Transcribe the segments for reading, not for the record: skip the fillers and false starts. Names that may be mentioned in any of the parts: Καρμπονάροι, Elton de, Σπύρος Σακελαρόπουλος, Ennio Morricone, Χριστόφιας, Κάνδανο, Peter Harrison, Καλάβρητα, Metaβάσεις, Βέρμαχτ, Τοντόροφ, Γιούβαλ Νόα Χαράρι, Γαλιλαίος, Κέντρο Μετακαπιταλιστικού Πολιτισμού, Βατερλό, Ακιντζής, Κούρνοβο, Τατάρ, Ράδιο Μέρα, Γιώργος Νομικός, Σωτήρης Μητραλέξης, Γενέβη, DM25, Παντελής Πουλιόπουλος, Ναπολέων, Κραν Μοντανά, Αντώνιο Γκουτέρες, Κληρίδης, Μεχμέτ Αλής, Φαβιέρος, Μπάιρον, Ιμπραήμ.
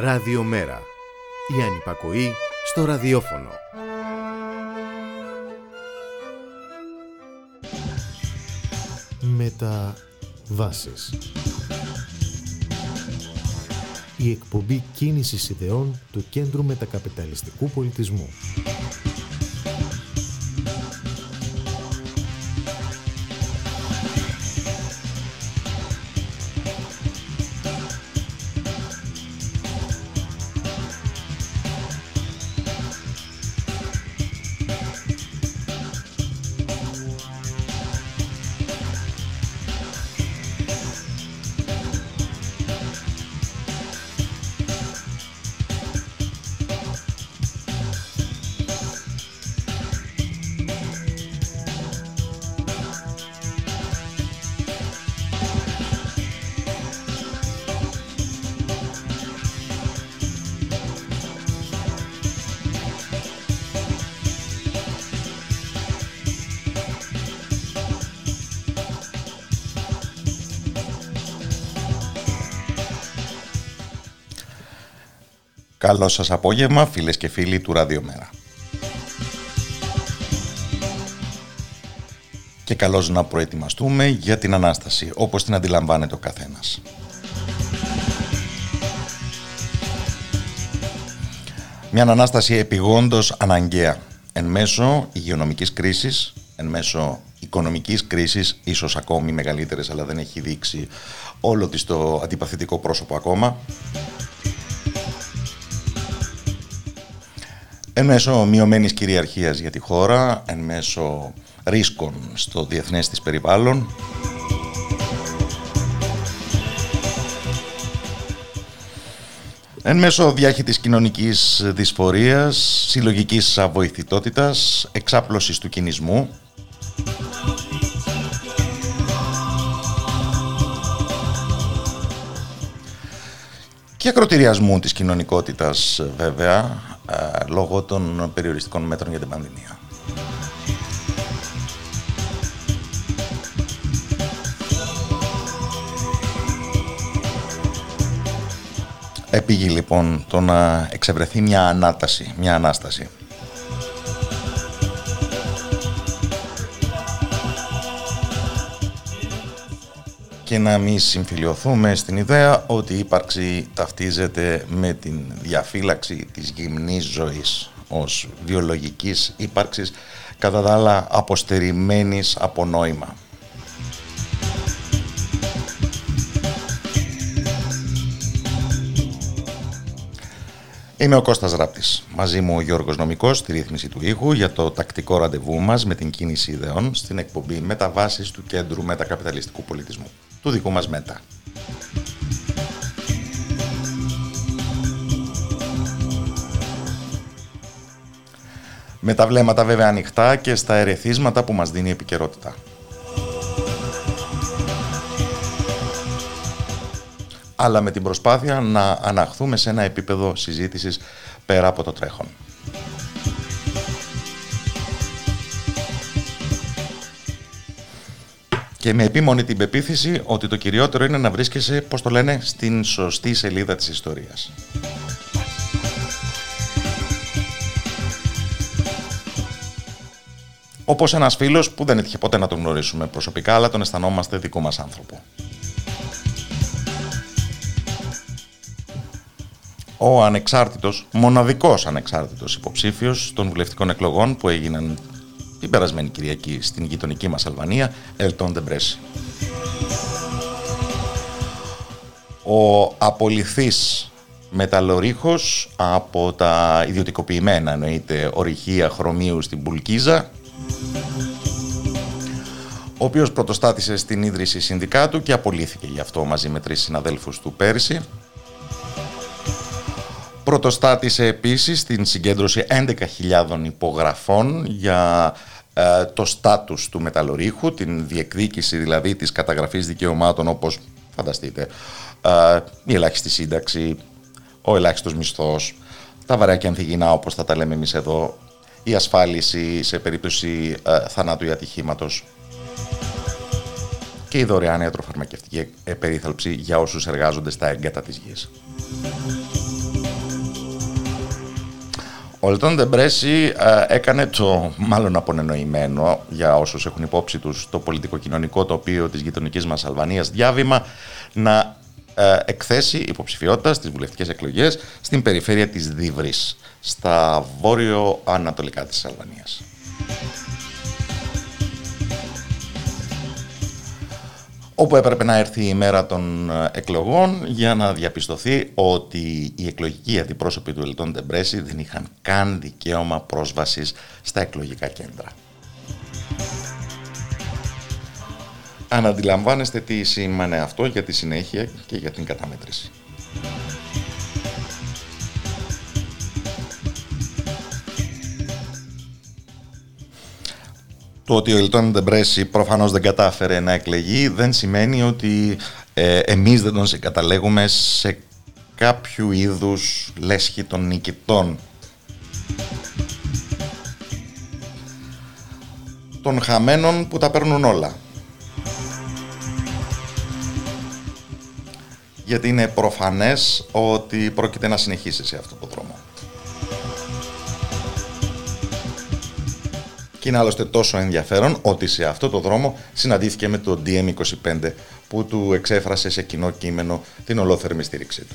Ράδιο Μέρα. Η ανυπακοή στο ραδιόφωνο. Μεταβάσεις. Η εκπομπή κίνησης ιδεών του Κέντρου Μετακαπιταλιστικού Πολιτισμού. Καλό σας απόγευμα, φίλες και φίλοι του Ράδιο Μέρα. Και καλώς να προετοιμαστούμε για την Ανάσταση, όπως την αντιλαμβάνεται ο καθένας. Μια Ανάσταση επιγόντως αναγκαία, εν μέσω υγειονομικής κρίσης, εν μέσω οικονομικής κρίσης, ίσως ακόμη μεγαλύτερες, αλλά δεν έχει δείξει όλο της το αντιπαθητικό πρόσωπο ακόμα. Εν μέσω μειωμένης κυριαρχίας για τη χώρα, εν μέσω ρίσκων στο διεθνές της περιβάλλον, εν μέσω διάχυτης κοινωνικής δυσφορίας, συλλογικής αβοηθητότητας, εξάπλωσης του κινησμού, και ακροτηριασμού της κοινωνικότητας βέβαια, λόγω των περιοριστικών μέτρων για την πανδημία. Επήγει λοιπόν το να εξευρεθεί μια ανάταση, μια ανάσταση. Και να μην συμφιλιωθούμε στην ιδέα ότι η ύπαρξη ταυτίζεται με την διαφύλαξη της γυμνής ζωής ως βιολογικής ύπαρξης, κατά τα άλλα αποστερημένης από νόημα. Είμαι ο Κώστας Ράπτης. Μαζί μου ο Γιώργος Νομικός στη ρύθμιση του ήχου για το τακτικό ραντεβού μας με την κίνηση ιδεών στην εκπομπή Μεταβάσεις του Κέντρου Μετακαπιταλιστικού Πολιτισμού, του δικού μας ΜΕΤΑ. Με τα βλέμματα βέβαια ανοιχτά και στα ερεθίσματα που μας δίνει η επικαιρότητα. Αλλά με την προσπάθεια να αναχθούμε σε ένα επίπεδο συζήτησης πέρα από το τρέχον. Και με επίμονη την πεποίθηση ότι το κυριότερο είναι να βρίσκεσαι, πώς το λένε, στην σωστή σελίδα της ιστορίας. Όπως ένας φίλος που δεν έτυχε ποτέ να τον γνωρίσουμε προσωπικά, αλλά τον αισθανόμαστε δικό μας άνθρωπο. Ο ανεξάρτητος, μοναδικός ανεξάρτητος υποψήφιος των βουλευτικών εκλογών που έγιναν την περασμένη Κυριακή στην γειτονική μας Αλβανία, Elton de. Ο απολυθής μεταλλορύχος από τα ιδιωτικοποιημένα, εννοείται, ορυχεία χρωμίου στην Πουλκίζα, ο οποίος πρωτοστάτησε στην ίδρυση συνδικάτου και απολύθηκε γι' αυτό μαζί με 3 συναδέλφους του πέρσι. Πρωτοστάτησε επίσης την συγκέντρωση 11.000 υπογραφών για το στάτους του μεταλλορύχου, την διεκδίκηση δηλαδή της καταγραφής δικαιωμάτων όπως, φανταστείτε, η ελάχιστη σύνταξη, ο ελάχιστος μισθός, τα βαρέα και ανθυγινά όπως θα τα λέμε εμείς εδώ, η ασφάλιση σε περίπτωση θανάτου ή ατυχήματος και η δωρεάν ιατροφαρμακευτική περίθαλψη για όσους εργάζονται στα έγκατα της γης. Ο Ελτόν Ντεμπρέσι έκανε το μάλλον απονενοημένο, για όσους έχουν υπόψη τους το πολιτικοκοινωνικό τοπίο της γειτονικής μας Αλβανίας, διάβημα να εκθέσει υποψηφιότητα στις βουλευτικές εκλογές στην περιφέρεια της Δίβρης, στα βόρειο-ανατολικά της Αλβανίας. Όπου έπρεπε να έρθει η μέρα των εκλογών για να διαπιστωθεί ότι οι εκλογικοί αντιπρόσωποι του Ελτόν Ντεμπρέσι δεν είχαν καν δικαίωμα πρόσβασης στα εκλογικά κέντρα. Αν αντιλαμβάνεστε τι σήμαινε αυτό για τη συνέχεια και για την καταμέτρηση. Το ότι ο Ελτόν Ντεμπρέσι προφανώς δεν κατάφερε να εκλεγεί δεν σημαίνει ότι εμείς δεν τον συγκαταλέγουμε σε κάποιου είδους λέσχη των νικητών. Των χαμένων που τα παίρνουν όλα. Γιατί είναι προφανές ότι πρόκειται να συνεχίσει σε αυτό το δρόμο. Και είναι άλλωστε τόσο ενδιαφέρον ότι σε αυτό το δρόμο συναντήθηκε με το DM25 που του εξέφρασε σε κοινό κείμενο την ολόθερμη στήριξή του.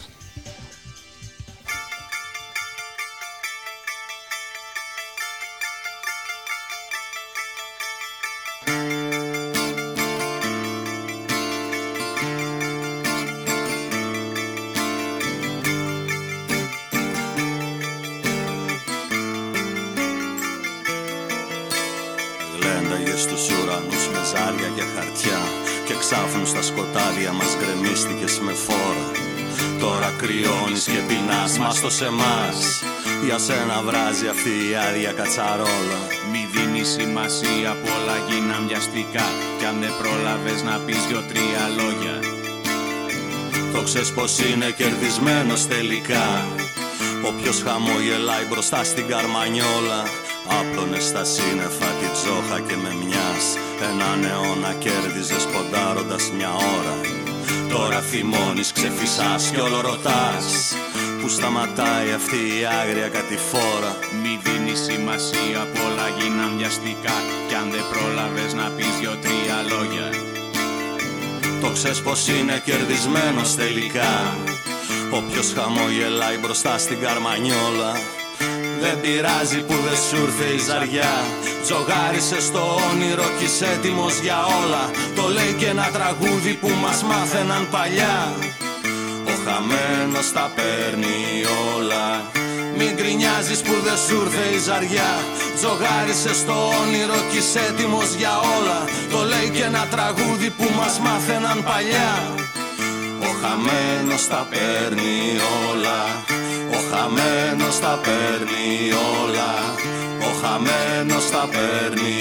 Σε εμάς, για σένα βράζει αυτή η άδεια κατσαρόλα. Μη δίνει σημασία, πολλά γίναν βιαστικά. Κι αν δεν πρόλαβες να πεις 2-3 λόγια, το ξέρεις πως είναι κερδισμένος τελικά. Όποιος χαμογελάει μπροστά στην καρμανιόλα, άπλωνες στα σύννεφα τη τζόχα και με μιας. Έναν αιώνα κέρδιζες ποντάροντας μια ώρα. Τώρα θυμώνεις, ξεφυσάς κι όλο ρωτάς που σταματάει αυτή η άγρια κατηφόρα. Μη δίνει σημασία, πολλά γίναν βιαστικά. Κι αν δεν πρόλαβες να πεις 2-3 λόγια, το ξέρεις πως είναι κερδισμένος τελικά. Όποιος χαμογελάει μπροστά στην καρμανιόλα, δεν πειράζει που δεν σου ήρθε η ζαριά. Τζογάρισες στο όνειρο κι είσαι έτοιμος για όλα. Το λέει και ένα τραγούδι που μας μάθαιναν παλιά. Ο χαμένος τα παίρνει όλα. Μην γκρινιάζεις που δεν σου ήρθε η ζαριά. Τζογάρισες στο όνειρο κι είσαι έτοιμος για όλα. Το λέει και ένα τραγούδι που μας μάθαιναν παλιά. Ο χαμένος τα παίρνει όλα. Ο χαμένος τα παίρνει όλα. Ο χαμένος τα παίρνει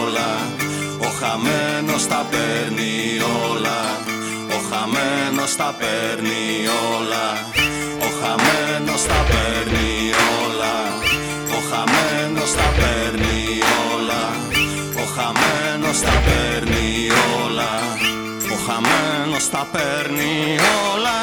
όλα. Ο χαμένος τα παίρνει όλα. Ο χαμένος τα παίρνει όλα. Ο χαμένος τα παίρνει όλα. Ο χαμένος τα παίρνει όλα. Ο χαμένος τα παίρνει όλα. Ο χαμένος τα παίρνει όλα.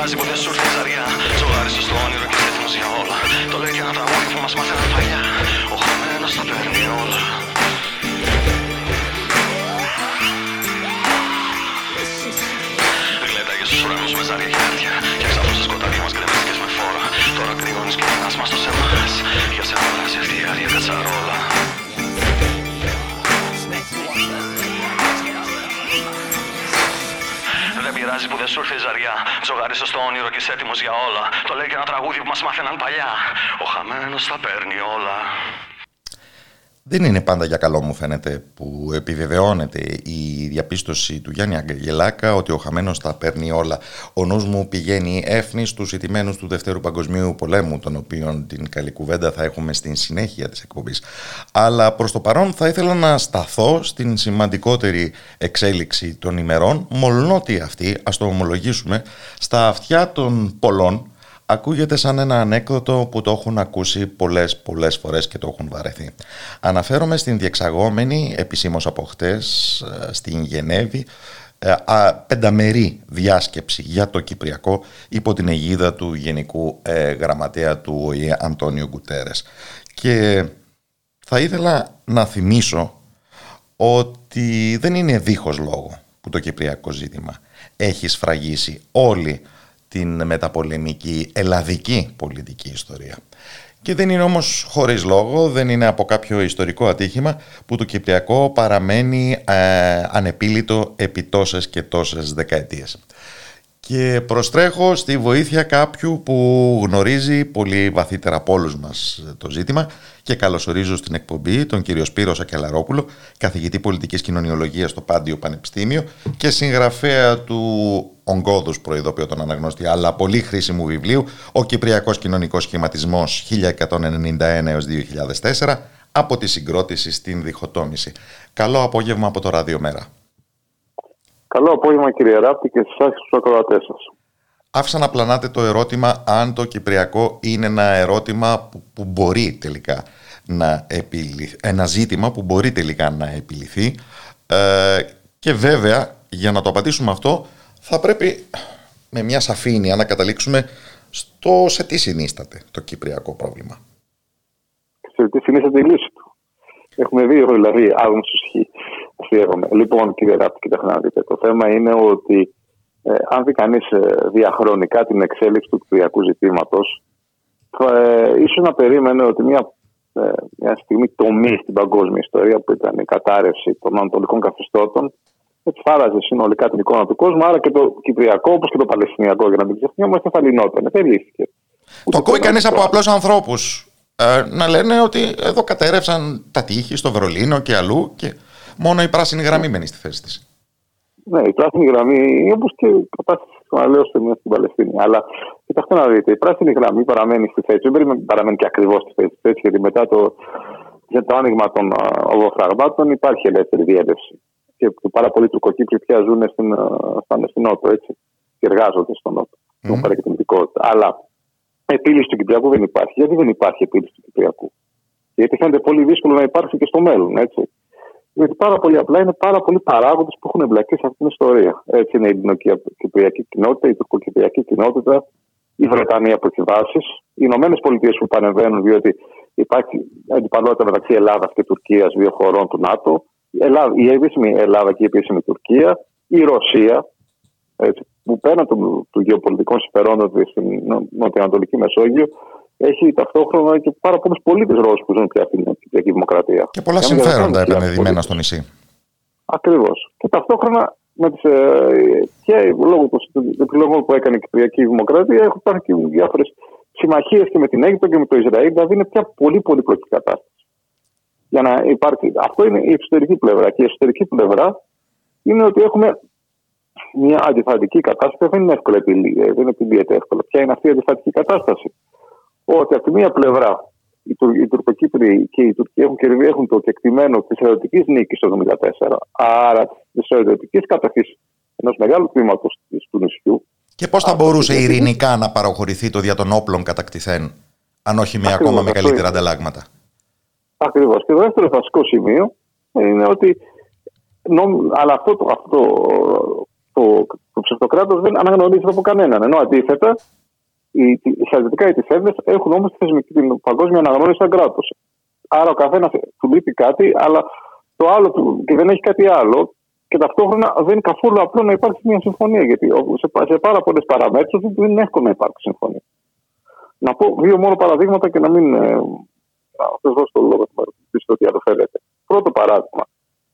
πειράζει ποτέ σου ήρθε ψαριά. Ζωγάρισε στο όνειρο και έτοιμος για όλα. Το λέει και ένα τραγούδι που μας μάθαινε παλιά. Ο χαμένος τα παίρνει όλα. Γλέταγες στους ουρανούς με ζάρια χιάρτια. Και ξαφνώς τα σκοτάδια μας κρεμίστηκες με φόρα. Τώρα κρυγώνεις και γυρνάς μας τους εμάς. Για σε άλλαξε αυτή η άδεια κατσαρόλα. Που δεν σου ήρθε η ζαριά. Ζωγάρισε στο όνειρο και είσαι έτοιμος για όλα. Το λέει και ένα τραγούδι που μας μάθαιναν παλιά. Ο χαμένος τα παίρνει όλα. Δεν είναι πάντα για καλό, μου φαίνεται, που επιβεβαιώνεται η διαπίστωση του Γιάννη Αγγελάκα ότι ο χαμένος τα παίρνει όλα. Ο νους μου πηγαίνει έφνη στους ηττημένους του Δευτέρου Παγκοσμίου Πολέμου, των οποίων την καλή κουβέντα θα έχουμε στην συνέχεια της εκπομπής. Αλλά προς το παρόν θα ήθελα να σταθώ στην σημαντικότερη εξέλιξη των ημερών, μολονότι αυτή, ας το ομολογήσουμε, στα αυτιά των πολλών ακούγεται σαν ένα ανέκδοτο που το έχουν ακούσει πολλές φορές και το έχουν βαρεθεί. Αναφέρομαι στην διεξαγόμενη, επισήμως από χτες, στην Γενέβη, πενταμερή διάσκεψη για το Κυπριακό υπό την αιγίδα του Γενικού Γραμματέα του ΟΗΕ Αντώνιο Γκουτέρες. Και θα ήθελα να θυμίσω ότι δεν είναι δίχως λόγο που το Κυπριακό ζήτημα έχει σφραγίσει όλη την μεταπολεμική ελλαδική πολιτική ιστορία. Και δεν είναι όμως χωρίς λόγο, δεν είναι από κάποιο ιστορικό ατύχημα που το Κυπριακό παραμένει ανεπίλητο επί τόσες και τόσες δεκαετίες. Και προστρέχω στη βοήθεια κάποιου που γνωρίζει πολύ βαθύτερα από όλους μας το ζήτημα και καλωσορίζω στην εκπομπή τον κύριο Σπύρο Σακελαρόπουλο, καθηγητή πολιτικής κοινωνιολογίας στο Πάντιο Πανεπιστήμιο και συγγραφέα του ογκώδους, προειδοποιώ τον αναγνώστη, αλλά πολύ χρήσιμου βιβλίου «Ο Κυπριακός Κοινωνικός Σχηματισμός 1191-2004 από τη συγκρότηση στην διχοτόμηση». Καλό απόγευμα από το Ράδιο Μέρα. Καλό απόγευμα, κύριε Ράπτη, και σας και στους ακροατές σας. Άφησα να πλανάτε το ερώτημα αν το Κυπριακό είναι ένα ερώτημα που μπορεί τελικά να επιλυθεί, ένα ζήτημα που μπορεί τελικά να επιλυθεί και βέβαια για να το απαντήσουμε αυτό θα πρέπει με μια σαφήνεια να καταλήξουμε στο σε τι συνίσταται το Κυπριακό πρόβλημα. Σε τι συνίσταται η λύση του. Έχουμε δύο δηλαδή άγνωστους χι. Λοιπόν, κύριε Ράπτη, κοιτάξτε να δείτε. Το θέμα είναι ότι αν δει κανείς διαχρονικά την εξέλιξη του κυπριακού ζητήματος, ίσως να περίμενε ότι μια στιγμή τομή στην παγκόσμια ιστορία που ήταν η κατάρρευση των ανατολικών καθεστώτων, φάραζε συνολικά την εικόνα του κόσμου, άρα και το κυπριακό όπως και το παλαιστινιακό, για να μην ξεχνάμε, όμως θα θαλινόταν. Δεν λύθηκε. Το ακούει κανείς από απλούς ανθρώπους να λένε ότι εδώ κατέρευσαν τα τείχη στο Βερολίνο και αλλού. Και μόνο η πράσινη γραμμή μένει στη θέση της. Ναι, η πράσινη γραμμή, όπως και η κατάσταση στην Παλαιστίνη. Αλλά κοιτάξτε να δείτε, η πράσινη γραμμή παραμένει στη θέση. Δεν παραμένει και ακριβώς στη θέση της, γιατί μετά το άνοιγμα των οβοφραγμάτων υπάρχει ελεύθερη διέλευση. Και πάρα πολλοί Τουρκοκύπριοι πια ζουν στην Νότο, έτσι. Και εργάζονται στον Νότο. Έχουν παρακινητικότητα. Αλλά επίλυση του Κυπριακού δεν υπάρχει. Γιατί δεν υπάρχει επίλυση του Κυπριακού? Γιατί φαίνεται πολύ δύσκολο να υπάρξει και στο μέλλον, έτσι. Γιατί πάρα πολύ απλά είναι πάρα πολλοί παράγοντες που έχουν εμπλακεί σε αυτήν την ιστορία. Έτσι είναι η ελληνοκυπριακή κοινότητα, η τουρκοκυπριακή κοινότητα, η Βρετανία από τις βάσεις, οι Ηνωμένες Πολιτείες που παρεμβαίνουν, διότι υπάρχει αντιπαλότητα μεταξύ Ελλάδας και Τουρκίας, δύο χωρών του ΝΑΤΟ, η επίσημη Ελλάδα και η επίσημη Τουρκία, η Ρωσία, έτσι, που πέραν των γεωπολιτικών συμφερόντων της στην νοτιοανατολική Μεσόγειο, έχει ταυτόχρονα και πάρα πολλούς πολίτες Ρώσους που ζουν πια στην Κυπριακή Δημοκρατία. Και πολλά συμφέροντα επενδυμένα στο νησί. Ακριβώς. Και ταυτόχρονα και λόγω των επιλογών που έκανε η Κυπριακή Δημοκρατία έχουν πάρει και διάφορες συμμαχίες και με την Αίγυπτο και με το Ισραήλ. Δηλαδή είναι πια πολύ πολύπλοκη κατάσταση. Για να υπάρξει. Αυτό είναι η εξωτερική πλευρά. Και η εσωτερική πλευρά είναι ότι έχουμε μια αντιφατική κατάσταση που δεν επιλύεται εύκολα. Ποια είναι αυτή η αντιφατική κατάσταση? Ότι από τη μία πλευρά οι Τουρκοκύπροι και οι Τουρκοί έχουν το κεκτημένο της στρατιωτικής νίκης το 1974, άρα της στρατιωτικής κατοχής ενός μεγάλου τμήματος του νησιού. Και πώς θα μπορούσε ειρηνικά να παραχωρηθεί το δια των όπλων κατακτηθέν, αν όχι με ακόμα μεγαλύτερα ανταλλάγματα? Ακριβώς. Και το δεύτερο βασικό σημείο είναι ότι. Αλλά αυτό το κράτος δεν αναγνωρίζεται από κανέναν. Ενώ αντίθετα, στα δυτικά ετισέδες έχουν όμως την παγκόσμια αναγνώριση σαν κράτος. Άρα ο καθένας του λείπει κάτι, αλλά το άλλο του και δεν έχει κάτι άλλο. Και ταυτόχρονα δεν είναι καθόλου απλό να υπάρξει μια συμφωνία. Γιατί σε πάρα πολλές παραμέτρους δεν είναι εύκολο να υπάρξει συμφωνία. Να πω δύο μόνο παραδείγματα και να μην σας δώσω το λόγο να ρωτήσετε ό,τι άλλο θέλετε. Πρώτο παράδειγμα.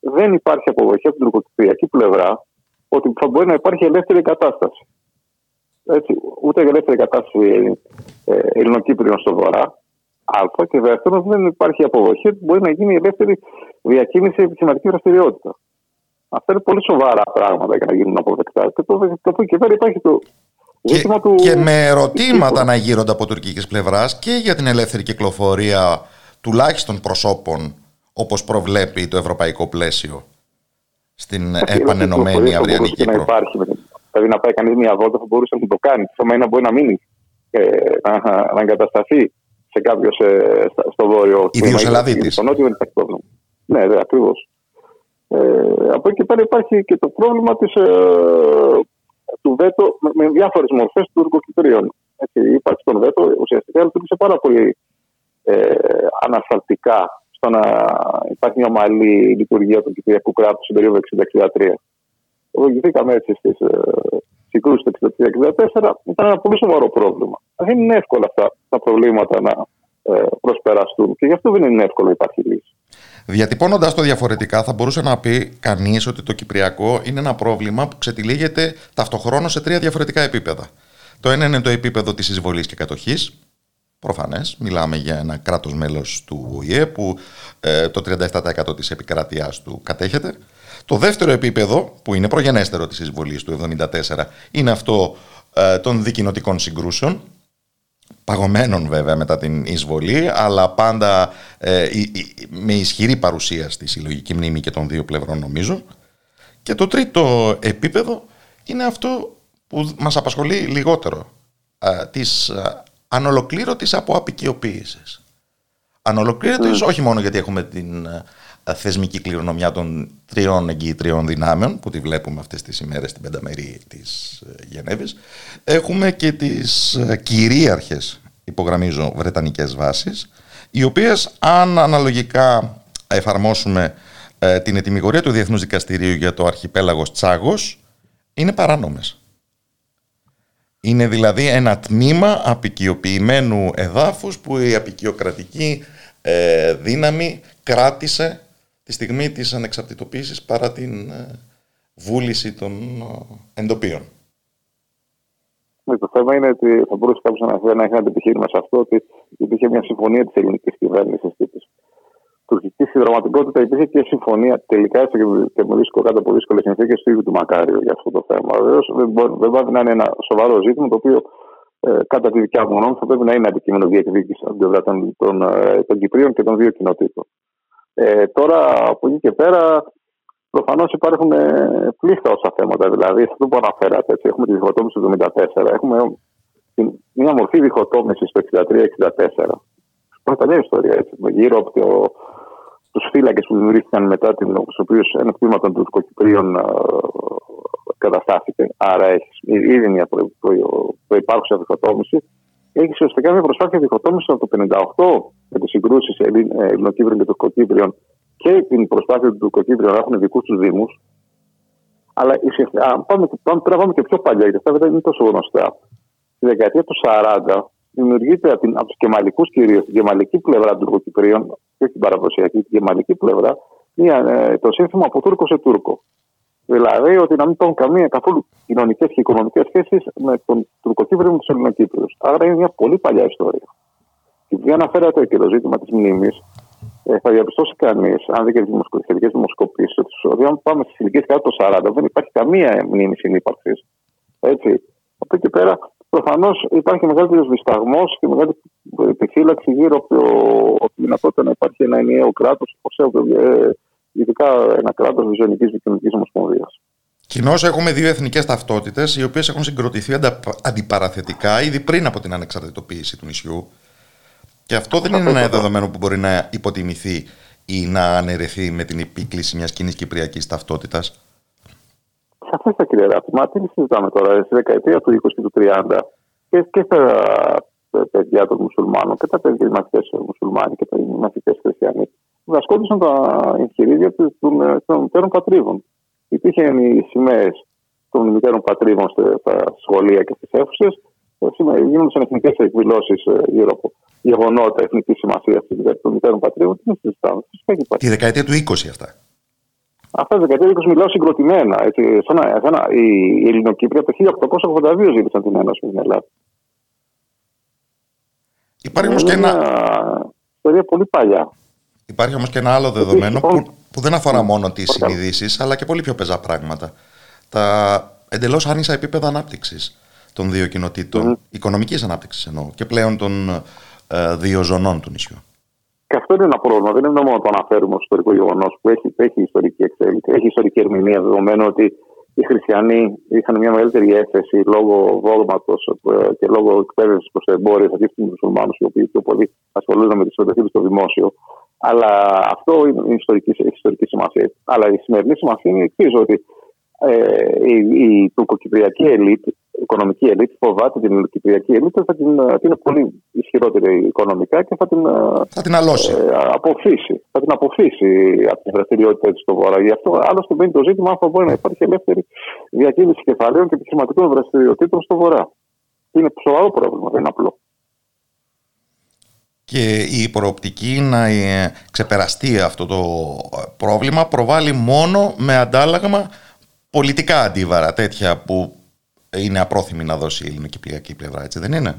Δεν υπάρχει αποδοχή από την τουρκοκυπριακή πλευρά ότι θα μπορεί να υπάρχει ελεύθερη κατάσταση. Έτσι, ούτε ελεύθερη κατάσταση Ελληνοκύπριων στο βορρά. Α, και δεύτερον, δεν υπάρχει αποδοχή ότι μπορεί να γίνει ελεύθερη διακίνηση επιχειρηματική δραστηριότητα. Αυτά είναι πολύ σοβαρά πράγματα για να γίνουν αποδεκτά. Και από εκεί και πέρα υπάρχει το ζήτημα του. Και με ερωτήματα να γύρονται από τουρκικής πλευράς και για την ελεύθερη κυκλοφορία τουλάχιστον προσώπων, όπως προβλέπει το ευρωπαϊκό πλαίσιο στην επανενωμένη αυριανή Κύπρο. Δηλαδή να πάει κανείς μια βόλτα θα μπορούσε να το κάνει. Θέμα είναι να μπορεί να μείνει, να εγκατασταθεί σε κάποιο στο βόρειο. Ιδίως Ελλαδίτης. Στο νότιο δεν υπάρχει πρόβλημα. Ναι, ακριβώς. Από εκεί πέρα υπάρχει και το πρόβλημα του βέτο με διάφορες μορφές των τουρκοκυπρίων. Η ύπαρξη των βέτο ουσιαστικά λειτουργήσε πάρα πολύ ανασταλτικά στο να υπάρχει μια ομαλή λειτουργία του κυπριακού κράτους στην περίοδο 60-63. Οδηγηθήκαμε έτσι στις συγκρούσεις του 60-64. Ήταν ένα πολύ σοβαρό πρόβλημα. Δεν είναι εύκολα αυτά τα προβλήματα να προσπεραστούν και γι' αυτό δεν είναι εύκολο να υπάρχει λύση. Διατυπώνοντας το διαφορετικά, θα μπορούσε να πει κανείς ότι το κυπριακό είναι ένα πρόβλημα που ξετυλίγεται ταυτοχρόνως σε τρία διαφορετικά επίπεδα. Το ένα είναι το επίπεδο της εισβολής και κατοχής. Προφανές, μιλάμε για ένα κράτος μέλος του ΟΗΕ που το 37% της επικράτειάς του κατέχεται. Το δεύτερο επίπεδο, που είναι προγενέστερο της εισβολής του 1974, είναι αυτό των δικοινοτικών συγκρούσεων. Παγωμένων βέβαια μετά την εισβολή, αλλά πάντα με ισχυρή παρουσία στη συλλογική μνήμη και των δύο πλευρών, νομίζω. Και το τρίτο επίπεδο είναι αυτό που μας απασχολεί λιγότερο, της ανολοκλήρωτης αποαπικιοποίησης. Ανολοκλήρωτης όχι μόνο γιατί έχουμε την θεσμική κληρονομιά των τριών εγγυητριών δυνάμεων που τη βλέπουμε αυτές τις ημέρες στην πενταμερή της Γενέβης, έχουμε και τις κυρίαρχες, υπογραμμίζω, βρετανικές βάσεις, οι οποίες αν αναλογικά εφαρμόσουμε την ετυμηγορία του Διεθνούς Δικαστηρίου για το αρχιπέλαγος Τσάγος, είναι παράνομες. Είναι δηλαδή ένα τμήμα απικιοποιημένου εδάφους που η απικιοκρατική δύναμη κράτησε τη στιγμή της ανεξαρτητοποίησης παρά την βούληση των εντοπίων. Ναι, το θέμα είναι ότι θα μπορούσε κάποιος να έχει ένα επιχείρημα σε αυτό, ότι υπήρχε μια συμφωνία της ελληνικής κυβέρνησης και της τουρκικής. Στην πραγματικότητα υπήρχε και συμφωνία τελικά, έστω και με δύσκολο, κάτω από δύσκολες συνθήκες, του ίδιου του Μακάριου για αυτό το θέμα. Βεβαίως δεν πάει να είναι ένα σοβαρό ζήτημα το οποίο, κατά τη δικιά μου γνώμη, θα πρέπει να είναι αντικείμενο διεκδίκηση από την πλευρά των Κυπρίων και των δύο κοινοτήτων. Τώρα από εκεί και πέρα, προφανώς υπάρχουν πλήθα όσα θέματα. Δηλαδή, αυτό που αναφέρατε, έτσι, έχουμε τη διχοτόμηση του 1974, έχουμε μια μορφή διχοτόμηση το 1963-1964. Πρώτα νέα ιστορία, έτσι, γύρω από τους φύλακες που δημιουργήθηκαν μετά, τους οποίους ένα τμήμα των τουρκοκυπρίων καταστάθηκε. Άρα, έχεις ήδη μια προϋπάρχουσα διχοτόμηση. Έχεις ουσιαστικά μια προσπάθεια διχοτόμηση από το 1958 με τις συγκρούσεις Ελληνοκύπριων και Τουρκοκύπριων και την προσπάθεια των Τουρκοκύπριων να έχουν δικούς τους δήμους. Αλλά πάμε και πιο παλιά, γιατί αυτά δεν είναι τόσο γνωστά. Στη δεκαετία του 40 δημιουργείται από τους κεμαλικούς κυρίως, την κεμαλική πλευρά των Τουρκοκυπρίων, και όχι την παραδοσιακή, την κεμαλική πλευρά, το σύνθημα από Τούρκο σε Τούρκο. Δηλαδή ότι να μην υπάρχουν καμία καθόλου κοινωνικές και οικονομικές σχέσεις με τον Τουρκοκύπριο και τους Ελληνοκύπριους. Άρα είναι μια πολύ παλιά ιστορία. Και επειδή αναφέρατε και το ζήτημα της μνήμης, θα διαπιστώσει κανείς, αν δει και τις σχετικές δημοσκοπήσεις, ότι αν πάμε στις ηλικίες κάτω των 40, δεν υπάρχει καμία μνήμη συνύπαρξης. Έτσι. Από εκεί πέρα, προφανώς υπάρχει μεγάλος δισταγμός και μεγάλη επιφύλαξη γύρω από τη δυνατότητα να υπάρχει ένα ενιαίο κράτος, ειδικά ένα κράτος της Ελληνικής Δικαιωτικής Ομοσπονδίας. Κοινώς έχουμε δύο εθνικές ταυτότητες, οι οποίες έχουν συγκροτηθεί αντιπαραθετικά ήδη πριν από την ανεξαρτητοποίηση του νησιού. Και αυτό δεν είναι ένα δεδομένο που μπορεί να υποτιμηθεί ή να αναιρεθεί με την επίκληση μιας κοινής κυπριακής ταυτότητας. Σαφέστα, κύριε Ράπτη, μα τι συζητάμε τώρα, στη δεκαετία του 20 και του 30 και στα παιδιά των μουσουλμάνων και τα παιδιά μαθητές μουσουλμάνοι και τα μαθητές χριστιανοί δασκόντουσαν τα εγχειρίδια των μητέρων πατρίδων. Υπήρχαν οι σημαίες των μητέρων πατρίδων στα σχολεία και στις αίθουσες. Γίνονταν εθνικές εκδηλώσεις γύρω από γεγονότα εθνικής σημασίας των μητέρων πατρίδων. Τι συζητάμε. Τη δεκαετία του 20 αυτά. Αυτά τα δεκαετία του 20 μιλάω συγκροτημένα. Οι Ελληνοκύπριοι από το 1882 ζήτησαν την Ένωση στην Ελλάδα. Υπάρχει όμως και ένα άλλο δεδομένο που δεν αφορά μόνο τις συνειδήσεις, αλλά και πολύ πιο πεζά πράγματα. Τα εντελώς άνισα επίπεδα ανάπτυξης των δύο κοινοτήτων, οικονομικής ανάπτυξης εννοώ, και πλέον των δύο ζωνών του νησιού. Και αυτό είναι ένα πρόβλημα. Δεν είναι μόνο το αναφέρουμε ως ιστορικό γεγονός που έχει ιστορική εξέλιξη, έχει ιστορική ερμηνεία, δεδομένου ότι οι χριστιανοί είχαν μια μεγαλύτερη έφεση λόγω δόγματος και λόγω εκπαίδευσης προς το εμπόριο, αντίθετα με τους μουσουλμάνους, οι οποίοι πιο πολύ ασχολούνταν με τη συμμετοχή τους στο δημόσιο. Αλλά αυτό είναι ιστορική σημασία. Αλλά η σημερινή σημασία είναι εξής, ότι η τουρκοκυπριακή ελίτ, η οικονομική ελίτ, φοβάται την ελληνοκυπριακή ελίτ, είναι πολύ ισχυρότερη οικονομικά και θα την αποφύσει από τη δραστηριότητά της στο Βορρά. Γι' αυτό άλλωστε μπαίνει το ζήτημα αν θα μπορεί να υπάρχει ελεύθερη διακίνηση κεφαλαίων και επιχειρηματικών δραστηριοτήτων στο Βορρά. Είναι σοβαρό πρόβλημα, δεν είναι απλό. Και η προοπτική να ξεπεραστεί αυτό το πρόβλημα προβάλλει μόνο με αντάλλαγμα πολιτικά αντίβαρα, τέτοια που είναι απρόθυμη να δώσει η ελληνοκυπριακή πλευρά, έτσι δεν είναι?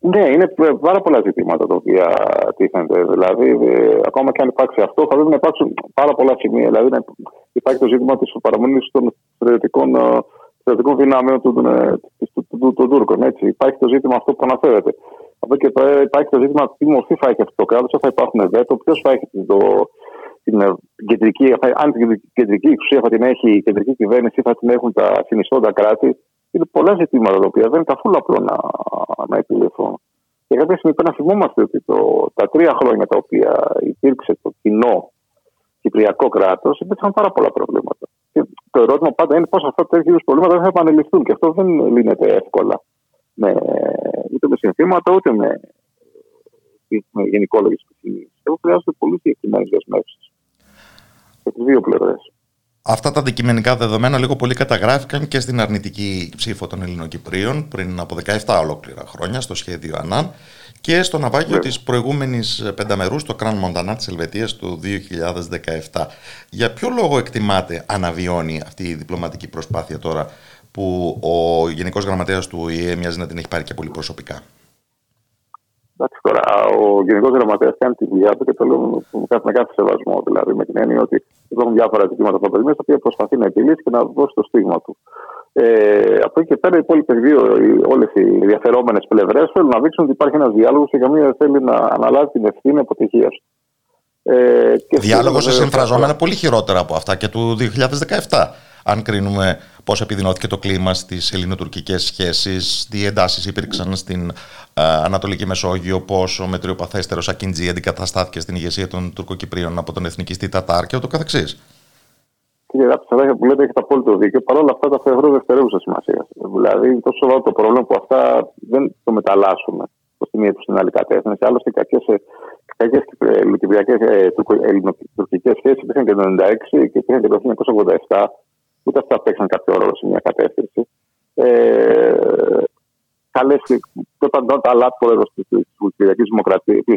Ναι, είναι πάρα πολλά ζητήματα τα οποία τίθενται. Δηλαδή, ακόμα και αν υπάρξει αυτό, θα πρέπει να υπάρξουν πάρα πολλά σημεία. Δηλαδή, υπάρχει το ζήτημα της παραμονής των στρατιωτικών δυνάμεων των Τούρκων. Έτσι. Υπάρχει το ζήτημα αυτό που αναφέρεται. Από εκεί υπάρχει το ζήτημα τι μορφή θα έχει αυτό το κράτος, αν θα υπάρχουν βέτο, ποιος θα έχει αν την κεντρική εξουσία θα την έχει η κεντρική κυβέρνηση ή θα την έχουν τα συνιστώντα κράτη. Είναι πολλά ζητήματα τα οποία δεν είναι καθόλου απλό να επιληθούν. Και κάποια στιγμή πρέπει να θυμόμαστε ότι τα 3 χρόνια τα οποία υπήρξε το κοινό κυπριακό κράτος υπήρξαν πάρα πολλά προβλήματα. Και το ερώτημα πάντα είναι πώς αυτά τα τέτοια προβλήματα δεν θα επανεληφθούν. Και αυτό δεν λύνεται εύκολα. Ούτε με συνθήματα, ούτε με γενικόλογες επιθυμίες. Εγώ χρειάζεται πολύ συγκεκριμένες δεσμεύσεις από τις δύο πλευρές. Αυτά τα αντικειμενικά δεδομένα λίγο πολύ καταγράφηκαν και στην αρνητική ψήφο των Ελληνοκυπρίων πριν από 17 ολόκληρα χρόνια στο σχέδιο Ανάν και στο ναυάγιο της προηγούμενης πενταμερούς στο Κραν Μοντανά της Ελβετίας του 2017. Για ποιο λόγο εκτιμάτε αναβιώνει αυτή η διπλωματική προσπάθεια τώρα που ο Γενικός Γραμματέας του ΟΗΕ μοιάζει να την έχει πάρει και πολύ προσωπικά? Εντάξει, τώρα ο Γενικός Γραμματέας κάνει τη δουλειά του και το λέω με κάθε σεβασμό. Δηλαδή, με την έννοια ότι υπάρχουν διάφορα ζητήματα παγκοσμίως τα οποία προσπαθεί να επιλύσει και να δώσει το στίγμα του. Από εκεί και πέρα, οι υπόλοιπες δύο, όλες οι ενδιαφερόμενες πλευρές θέλουν να δείξουν ότι υπάρχει ένας διάλογος και καμία θέλει να αναλάβει την ευθύνη αποτυχίας του. Διάλογος σε συμφραζόμενα πολύ χειρότερα από αυτά και του 2017. Αν κρίνουμε πώς επιδεινώθηκε το κλίμα στις ελληνοτουρκικές σχέσεις, τι εντάσεις υπήρξαν στην Ανατολική Μεσόγειο, πόσο μετριοπαθέστερος Ακιντζή αντικαταστάθηκε στην ηγεσία των Τουρκοκυπρίων από τον εθνικιστή Τατάρ και ούτω καθεξής. Κύριε Ράπτη, αυτά που λέτε έχετε απόλυτο δίκιο. Παρ' όλα αυτά τα θεωρώ δευτερεύουσα σημασία. Δηλαδή, είναι τόσο σοβαρό το πρόβλημα που αυτά δεν το μεταλλάσσουμε προς τη μία προς την άλλη κατεύθυνση. Άλλωστε, κακές ελληνοτουρκικές σχέσεις υπήρχαν και το 1996 και υπήρχαν και το 1987. Ούτε αυτά παίξαν κάποιο ρόλο σε μια κατεύθυνση. Όταν τα λάθη πρόεδρο τη Κυριακή Δημοκρατία, τη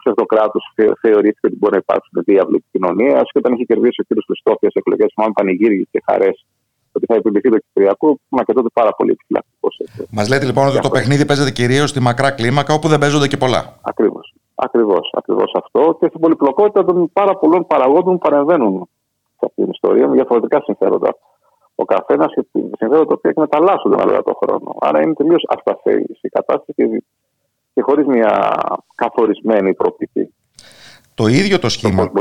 ψευδοκράτου, θεωρήθηκε ότι μπορεί να υπάρξουν διάβλοι τη κοινωνία. Και όταν είχε κερδίσει ο κ. Χριστόφια σε εκλογέ, θυμάμαι πανηγύρι και χαρέ ότι θα επιληθεί το Κυπριακό, μα και τότε πάρα πολύ επιφυλακτικό. Μα λέτε λοιπόν ότι το παιχνίδι παίζεται κυρίως στη μακρά κλίμακα, όπου δεν παίζονται και πολλά. Ακριβώς αυτό. Και στην πολυπλοκότητα των πάρα πολλών παραγόντων που παρεμβαίνουν σε αυτή την ιστορία με διαφορετικά συμφέροντα. Ο καθένας και τα συμφέροντα που εκμεταλλάσσονται με όλο τον χρόνο. Άρα είναι τελείως ασταθής η κατάσταση και χωρίς μια καθορισμένη προοπτική. Το ίδιο το σχήμα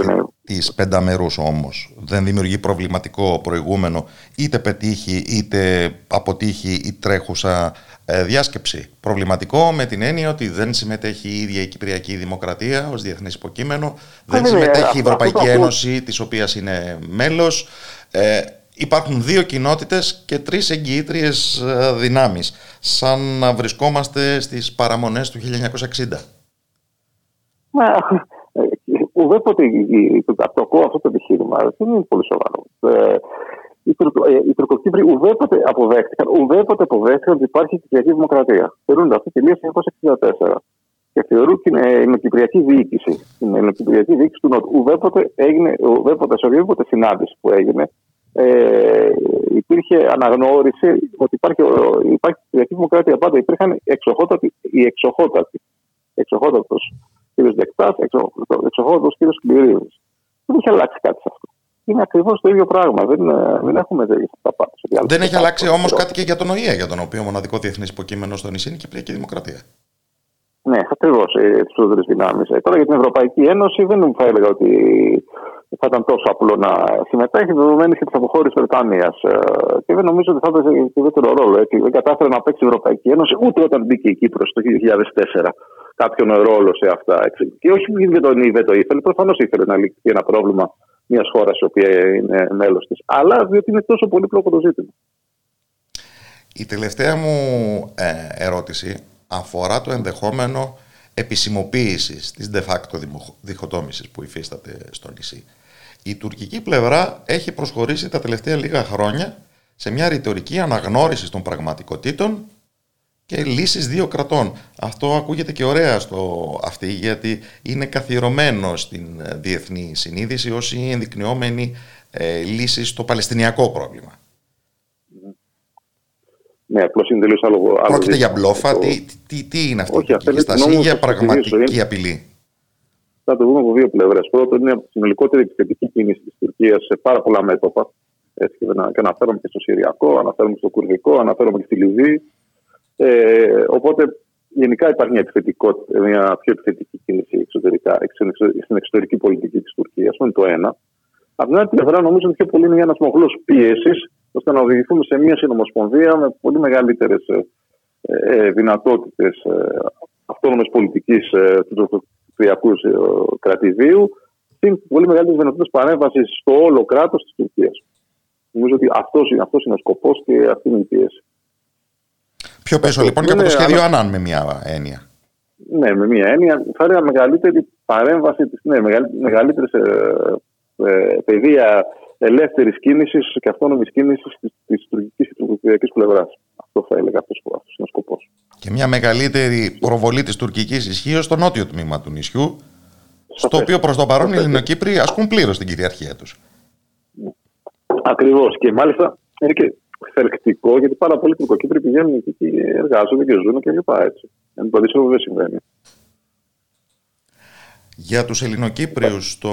της πενταμερούς όμως δεν δημιουργεί προβληματικό προηγούμενο είτε πετύχει είτε αποτύχει η τρέχουσα διάσκεψη? Προβληματικό με την έννοια ότι δεν συμμετέχει η ίδια η Κυπριακή Δημοκρατία ως διεθνές υποκείμενο, δεν συμμετέχει η Ευρωπαϊκή Ένωση της οποίας είναι μέλος. υπάρχουν δύο κοινότητες και τρεις εγγυήτριες δυνάμεις, σαν να βρισκόμαστε στις παραμονές του 1960. Ουδέποτε το ακούω αυτό το επιχείρημα, δεν είναι πολύ σοβαρό. Οι Τουρκοκύπροι ουδέποτε αποδέχτηκαν ότι υπάρχει κυπριακή δημοκρατία. Θεωρούν αυτό τελείως το 1964. Και θεωρούν την ελληνοκυπριακή διοίκηση, την ελληνοκυπριακή διοίκηση του Νότου. Σε οποιαδήποτε συνάντηση που έγινε, υπήρχε αναγνώριση ότι υπάρχει κυπριακή δημοκρατία. Πάντα υπήρχαν εξοχότατος κ. Δεκτάς, εξοχότατος κ. Κληρίδης. Δεν έχει αλλάξει κάτι σε αυτό. Είναι ακριβώς το ίδιο πράγμα. Δεν έχουμε δει τα πάντα. Δεν έχει αλλάξει όμως κάτι και για τον ΟΗΕ, για τον οποίο μοναδικό διεθνής υποκείμενο στο νησί είναι η κυπριακή δημοκρατία. Ναι, ακριβώς, τις πρώτερες δυνάμεις. Τώρα για την Ευρωπαϊκή Ένωση δεν θα έλεγα ότι θα ήταν τόσο απλό να συμμετέχει, δεδομένης και της αποχώρησης της Βρετανίας. Και δεν νομίζω ότι θα έπαιζε ιδιαίτερο ρόλο. Δεν κατάφερε να παίξει η Ευρωπαϊκή Ένωση ούτε όταν μπήκε η Κύπρος το 2004 κάποιον ρόλο σε αυτά. Και όχι γιατί δεν το ήθελε, προφανώς ήθελε να λυθεί ένα πρόβλημα μιας χώρας η οποία είναι μέλος της. Αλλά διότι είναι τόσο πολύπλοκο το ζήτημα. Η τελευταία μου ερώτηση αφορά το ενδεχόμενο επισημοποίησης της de facto διχοτόμησης που υφίσταται στο νησί. Η τουρκική πλευρά έχει προσχωρήσει τα τελευταία λίγα χρόνια σε μια ρητορική αναγνώριση των πραγματικοτήτων και λύσεις δύο κρατών. Αυτό ακούγεται και ωραία στο αυτή, γιατί είναι καθιερωμένο στην διεθνή συνείδηση ως η ενδεικνυόμενη λύση στο παλαιστινιακό πρόβλημα. Ναι, απλώς είναι τελείως άλλο. Πρόκειται για μπλόφα. Τι είναι αυτή η κατάσταση, ή για πραγματική απειλή? Θα το δούμε από δύο πλευρές. Πρώτον, είναι η συνολικότερη επιθετική κίνηση της Τουρκίας σε πάρα πολλά μέτωπα. Έτσι, και αναφέρομαι και στο Συριακό, αναφέρομαι και στο Κουρδικό, αναφέρομαι και στη Λιβύη. Οπότε, γενικά υπάρχει μια πιο επιθετική κίνηση εξωτερικά, στην εξωτερική πολιτική της Τουρκίας. Αυτό είναι το ένα. Από την άλλη πλευρά, νομίζω ότι πιο πολύ είναι ένας μοχλός πίεσης, ώστε να οδηγηθούμε σε μια συνομοσπονδία με πολύ μεγαλύτερες δυνατότητες αυτόνομης πολιτικής του τουρκικού κρατηδίου και πολύ μεγαλύτερες δυνατότητες παρέμβασης στο όλο κράτος της Τουρκίας. Νομίζω ότι αυτός είναι ο σκοπός και αυτή είναι η πίεση. Πιο πέσω λοιπόν και από το σχέδιο Ανάν με μια έννοια. Ναι, με μια έννοια. Θα έλεγα μεγαλύτερη παρέμβαση, μεγαλύτερες παιδεία ελεύθερης κίνησης και αυτόνομης κίνησης της τουρκικής και τουρκοκυπριακής πλευράς. Αυτό θα έλεγα, αυτός είναι ο σκοπός. Και μια μεγαλύτερη προβολή της τουρκικής ισχύως στο νότιο τμήμα του νησιού, στο οποίο προς το παρόν οι Ελληνοκύπροι ασκούν πλήρως την κυριαρχία τους. Ακριβώς. Και μάλιστα είναι και θελκτικό, γιατί πάρα πολλοί Τουρκοκύπροι πηγαίνουν και εργάζονται και ζουν κλπ. Εν το αντίστοιχο δεν συμβαίνει. Για τους Ελληνοκύπριους το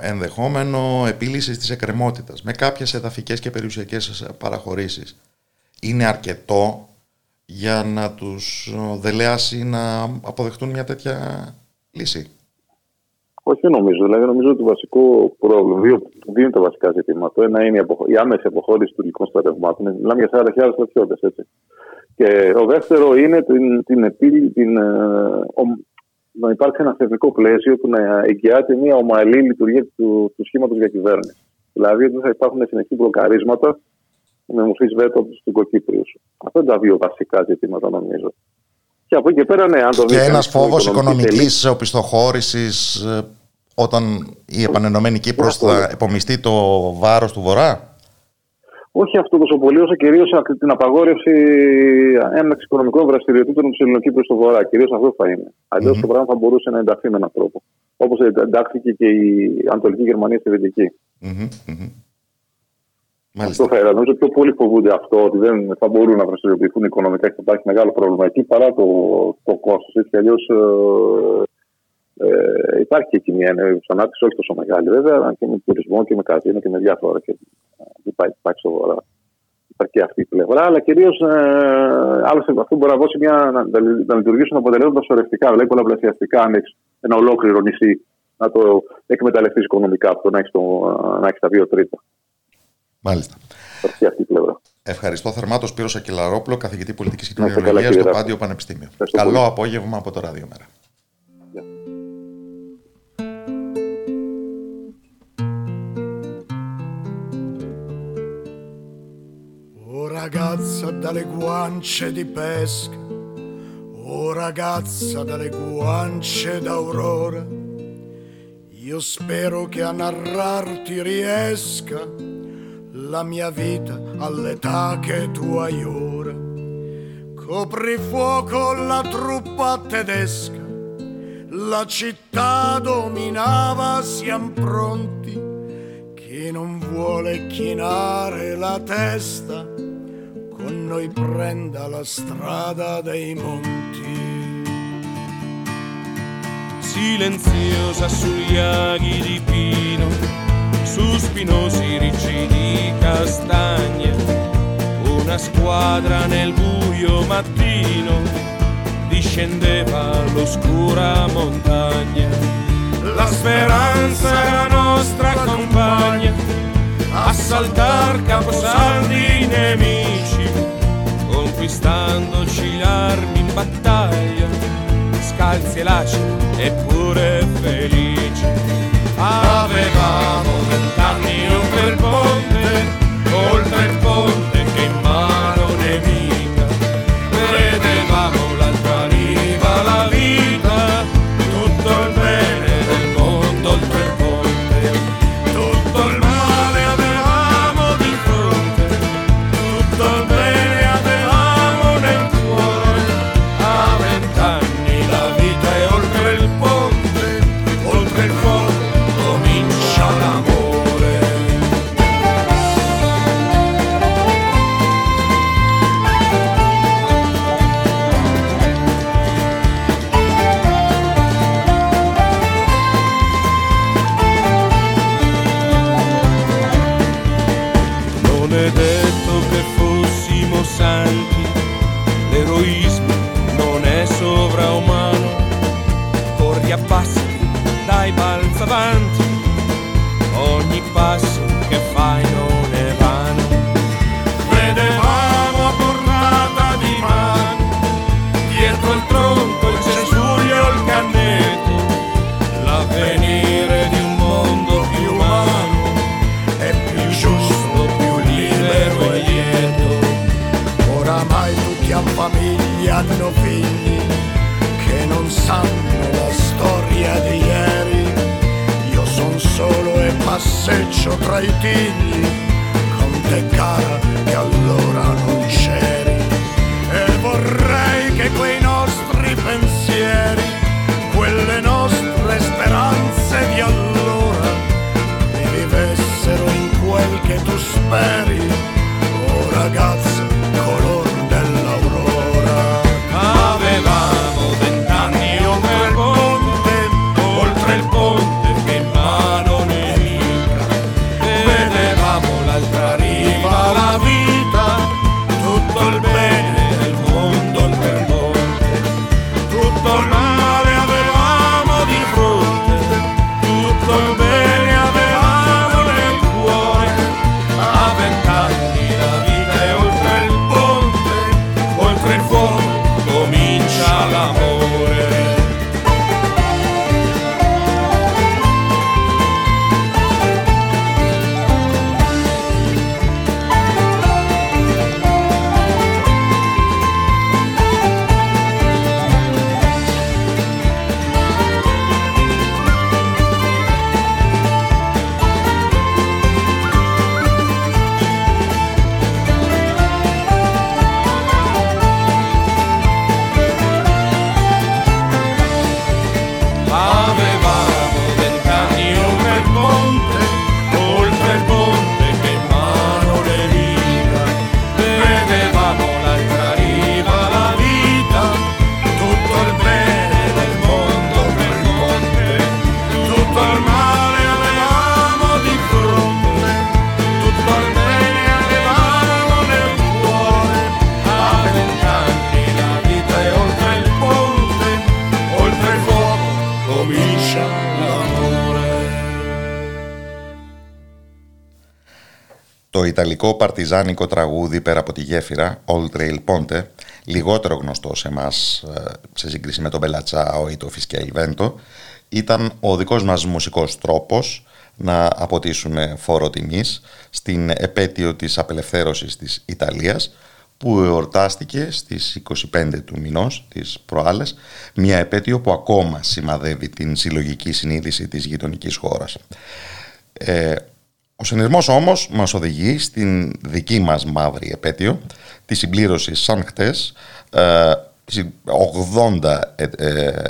ενδεχόμενο επίλυσης της εκκρεμότητας με κάποιες εδαφικές και περιουσιακές παραχωρήσεις είναι αρκετό για να τους δελεάσει να αποδεχτούν μια τέτοια λύση? Όχι νομίζω. Δηλαδή νομίζω ότι το βασικό πρόβλημα, δύο είναι τα βασικά ζητήματα. Το ένα είναι η άμεση αποχώρηση των τουρκικών στρατευμάτων. Μιλάμε για 40.000 στρατιώτες, έτσι. Και το δεύτερο είναι να υπάρξει ένα θεσμικό πλαίσιο που να εγγυάται μια ομαλή λειτουργία του σχήματος διακυβέρνησης. Δηλαδή, δεν θα υπάρχουν συνεχή μπλοκαρίσματα με μορφή βέτο από του Τουρκοκύπριου. Αυτά είναι τα δύο βασικά ζητήματα, νομίζω. Και από εκεί και πέρα, ναι, αν το δείτε. Και ένας φόβος οικονομικής οπισθοχώρησης όταν η επανενωμένη Κύπρος θα επομιστεί το βάρος του Βορρά. Όχι αυτό τόσο πολύ, όσο κυρίως την απαγόρευση έναρξης οικονομικών δραστηριοτήτων του Ελληνοκύπριου στο Βορρά. Κυρίως αυτό θα είναι. Αλλιώς το πράγμα θα μπορούσε να ενταχθεί με έναν τρόπο. Όπως εντάχθηκε και η Ανατολική Γερμανία στη Δυτική. Αυτό θα έλεγα. Νομίζω πιο πολύ φοβούνται αυτό, ότι δεν θα μπορούν να δραστηριοποιηθούν οικονομικά και θα υπάρχει μεγάλο πρόβλημα εκεί παρά το κόστος. Έτσι κι αλλιώς υπάρχει και εκεί μια ανάπτυξη, όχι τόσο μεγάλη βέβαια, αλλά και με τουρισμό και με καζίνο και με διάφορα. Υπάρχει στο Βορρά. Υπάρχει και αυτή η πλευρά, αλλά κυρίως άλλωστε αυτό μπορεί να δώσει να λειτουργήσουν αποτελέσματα σωρευτικά, δηλαδή πολλαπλασιαστικά. Αν έχεις ένα ολόκληρο νησί να το εκμεταλλευτείς οικονομικά, από το να έχεις τα δύο τρίτα. Μάλιστα. Υπάρχει και αυτή η πλευρά. Ευχαριστώ θερμά τον Σπύρο Σακελαρόπουλο, καθηγητή πολιτικής και κοινωνιολογίας στο Πάντιο Πανεπιστήμιο. Καλό απόγευμα από το Ράδιο Μέρα. Oh ragazza dalle guance di pesca, oh ragazza dalle guance d'aurora, io spero che a narrarti riesca la mia vita all'età che tu hai ora. Coprifuoco la truppa tedesca, la città dominava, siam pronti, chi non vuole chinare la testa, con noi prenda la strada dei monti. Silenziosa sugli aghi di pino, su spinosi ricci di castagne, una squadra nel buio mattino discendeva all'oscura montagna. La speranza era nostra compagna, a saltar caposaldi nemici, conquistandoci l'armi in battaglia, scalzi e laci eppure felici. Avevamo 20 anni oltre il ponte, oltre il ponte che in mano nemica, vedevamo la vita, tutto il bene del mondo oltre il ponte, tutto il male avevamo di fronte, tutto il bene avevamo nel cuore. A 20 anni la vita è oltre il ponte, oltre il ponte comincia l'amore. Santi, l'eroismo non è sovraumano, corri a passi, dai balzavanti, ogni passo che fai non è vano. Vedevamo a portata di mano, dietro il tronco il cespuglio, il canneto, l'avvenire di un mondo più umano, è più giusto, più libero e lieto. Oramai tutti hanno famiglia, hanno figli che non sanno la storia di ieri. Io son solo e passeggio tra i tigli con te cara che allora non c'eri. E vorrei che quei nostri pensieri, quelle nostre speranze di allora mi vivessero in quel che tu speri, oh ragazzo color dell'aurora. Avevamo 20 anni oltre il ponte, oltre il ponte che in mano nemica, vedevamo l'altra riva, la vita, tutto il bene del mondo oltre il ponte, tutto il male avevamo di fronte, tutto il bene avevamo nel cuore. A 20 anni la vita è oltre il ponte, oltre il fuoco comincia l'amore. Το ιταλικό παρτιζάνικο τραγούδι «Πέρα από τη γέφυρα», «Old Trail Ponte», λιγότερο γνωστό σε εμάς σε σύγκριση με τον Μπελατσάο ή το Φισκέλβέντο, ήταν ο δικός μας μουσικός τρόπος να αποτίσουν φόρο τιμής στην επέτειο της απελευθέρωσης της Ιταλίας, που εορτάστηκε στις 25 του μηνός, τις προάλλες, μια επέτειο που ακόμα σημαδεύει την συλλογική συνείδηση της γειτονικής χώρας. Ο συνειρμός όμως μας οδηγεί στην δική μας μαύρη επέτειο της συμπλήρωσης σαν χτες 80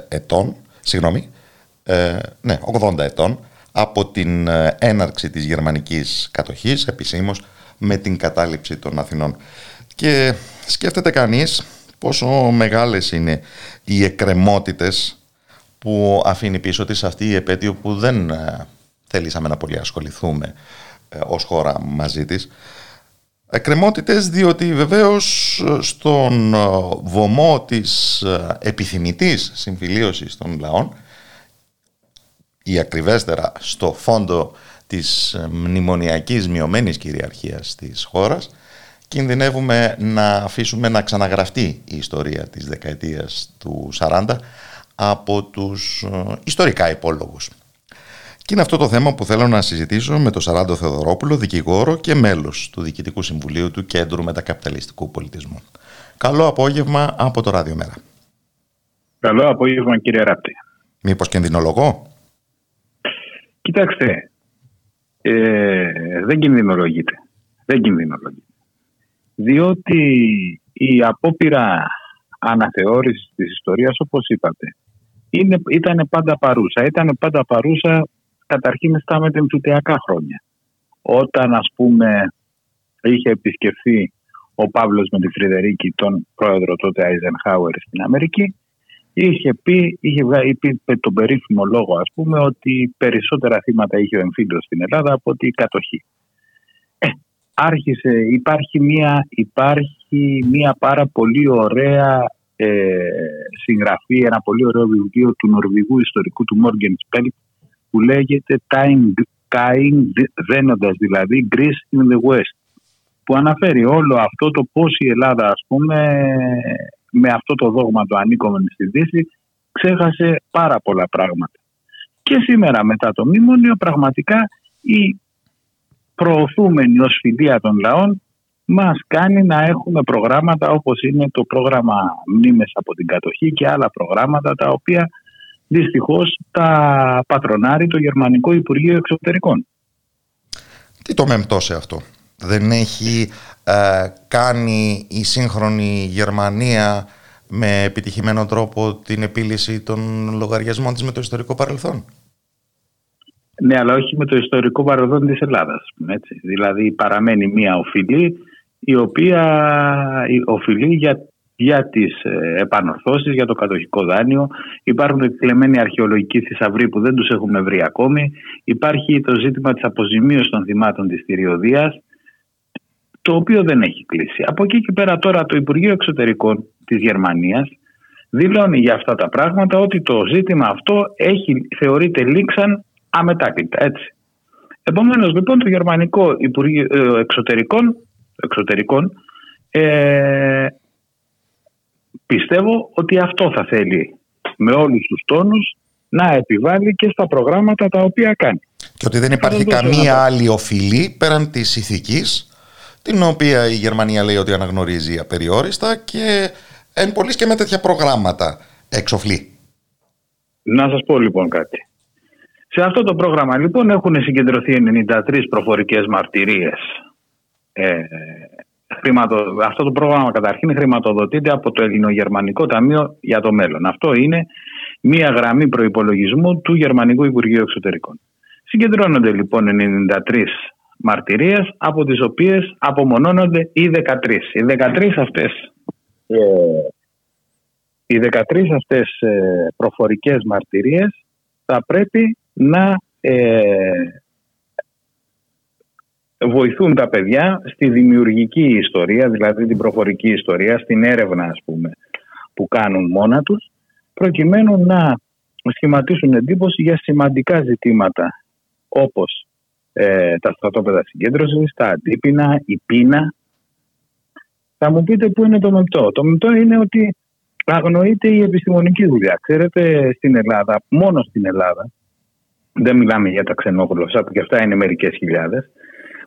ετών από την έναρξη της γερμανικής κατοχής επισήμως με την κατάληψη των Αθηνών. Και σκέφτεται κανείς πόσο μεγάλες είναι οι εκκρεμότητες που αφήνει πίσω της αυτή η επέτειο που δεν θέλησαμε να πολύ ασχοληθούμε ως χώρα μαζί της. Εκκρεμότητες διότι βεβαίως στον βωμό της επιθυμητής συμφιλίωσης των λαών ή ακριβέστερα στο φόντο της μνημονιακής μειωμένης κυριαρχίας της χώρας κινδυνεύουμε να αφήσουμε να ξαναγραφτεί η ιστορία της δεκαετίας του 40 από τους ιστορικά υπόλογους. Και είναι αυτό το θέμα που θέλω να συζητήσω με τον Σαράντο Θεοδωρόπουλο, δικηγόρο και μέλος του Διοικητικού Συμβουλίου του Κέντρου Μετακαπιταλιστικού Πολιτισμού. Καλό απόγευμα από το Ράδιο Μέρα. Καλό απόγευμα, κύριε Ράπτη. Μήπως κινδυνολογώ? Κοιτάξτε, δεν κινδυνολογείται. Διότι η απόπειρα αναθεώρησης της ιστορίας, όπως είπατε, ήταν πάντα παρούσα. Ήταν πάντα παρούσα καταρχήν στα μετεμφυτειακά χρόνια. Όταν, ας πούμε, είχε επισκεφθεί ο Παύλος με τη Φρυδερίκη, τον πρόεδρο τότε Άιζενχάουερ στην Αμερική, είχε πει τον περίφημο λόγο, ας πούμε, ότι περισσότερα θύματα είχε ο εμφύλιος στην Ελλάδα από ότι η κατοχή. Υπάρχει μια πάρα πολύ ωραία συγγραφή, ένα πολύ ωραίο βιβλίο του νορβηγού ιστορικού του Μόργεν Σπέλτ που λέγεται Tying δένοντας, δηλαδή Greece in the West, που αναφέρει όλο αυτό το πώς η Ελλάδα, ας πούμε, με αυτό το δόγμα το ανήκομενη στη Δύση ξέχασε πάρα πολλά πράγματα. Και σήμερα μετά το μνημόνιο πραγματικά η προωθούμενη ως φιλία των λαών μας κάνει να έχουμε προγράμματα όπως είναι το πρόγραμμα Μνήμες από την Κατοχή και άλλα προγράμματα τα οποία δυστυχώς τα πατρονάρει το Γερμανικό Υπουργείο Εξωτερικών. Τι το μεμπτώ σε αυτό? Δεν έχει κάνει η σύγχρονη Γερμανία με επιτυχημένο τρόπο την επίλυση των λογαριασμών της με το ιστορικό παρελθόν? Ναι, αλλά όχι με το ιστορικό παρελθόν της Ελλάδας. Έτσι. Δηλαδή παραμένει μία οφειλή, η οποία οφειλεί για τις επανορθώσεις, για το κατοχικό δάνειο. Υπάρχουν εκκλεμμένοι αρχαιολογικοί θησαυροί που δεν τους έχουμε βρει ακόμη. Υπάρχει το ζήτημα της αποζημίωσης των θυμάτων της Τηριωδίας, το οποίο δεν έχει κλείσει. Από εκεί και πέρα τώρα το Υπουργείο Εξωτερικών της Γερμανίας δηλώνει για αυτά τα πράγματα ότι το ζήτημα αυτό θεωρείται λήξαν αμετάκλητα, έτσι. Επομένως, λοιπόν, το Γερμανικό Υπουργείο Εξωτερικών πιστεύω ότι αυτό θα θέλει με όλους τους τόνους να επιβάλλει και στα προγράμματα τα οποία κάνει. Και ότι δεν υπάρχει καμία άλλη οφειλή πέραν της ηθικής, την οποία η Γερμανία λέει ότι αναγνωρίζει απεριόριστα και εν πολλοίς και με τέτοια προγράμματα εξοφλεί. Να σας πω λοιπόν κάτι. Σε αυτό το πρόγραμμα λοιπόν έχουν συγκεντρωθεί 93 προφορικές μαρτυρίες. Αυτό το πρόγραμμα καταρχήν χρηματοδοτείται από το Ελληνογερμανικό Ταμείο για το Μέλλον. Αυτό είναι μία γραμμή προϋπολογισμού του Γερμανικού Υπουργείου Εξωτερικών. Συγκεντρώνονται λοιπόν 93 μαρτυρίες, από τις οποίες απομονώνονται οι 13. Οι 13 αυτές προφορικές μαρτυρίες θα πρέπει να βοηθούν τα παιδιά στη δημιουργική ιστορία, δηλαδή την προφορική ιστορία, στην έρευνα, ας πούμε, που κάνουν μόνα τους, προκειμένου να σχηματίσουν εντύπωση για σημαντικά ζητήματα όπως τα στρατόπεδα συγκέντρωσης, τα αντίπεινα, η πείνα. Θα μου πείτε πού είναι το μεπτό. Το μεπτό είναι ότι αγνοείται η επιστημονική δουλειά. Ξέρετε, στην Ελλάδα, μόνο στην Ελλάδα, Δεν μιλάμε για τα ξενόγλωσσα που και αυτά είναι μερικές χιλιάδες.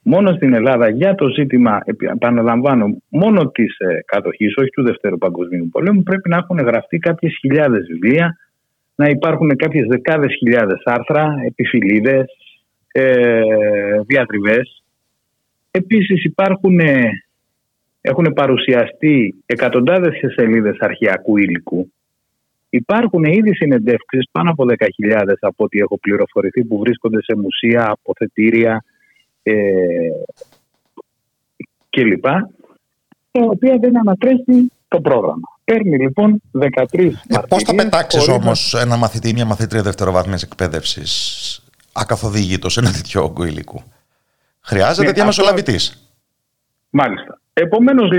Μόνο στην Ελλάδα για το ζήτημα, επαναλαμβάνω, μόνο της κατοχής, όχι του Δεύτερου Παγκοσμίου Πολέμου, πρέπει να έχουν γραφτεί κάποιες χιλιάδες βιβλία, να υπάρχουν κάποιες δεκάδες χιλιάδες άρθρα, επιφυλίδες, διατριβές. Επίσης έχουν παρουσιαστεί εκατοντάδες σελίδες αρχαιακού υλικού. Υπάρχουν ήδη συνεντεύξεις πάνω από 10.000 από ό,τι έχω πληροφορηθεί που βρίσκονται σε μουσεία, αποθετήρια κλπ. Τα οποία δεν ανατρέχει το πρόγραμμα. Παίρνει λοιπόν 13 μαρτυρίες. Πώς θα πετάξεις όμως ένα μαθητή ή μια μαθήτρια δευτεροβάθμιας εκπαίδευσης ακαθοδηγήτως ένα τέτοιο όγκο υλικού? Χρειάζεται διαμεσολαβητής. Μάλιστα. Επομένως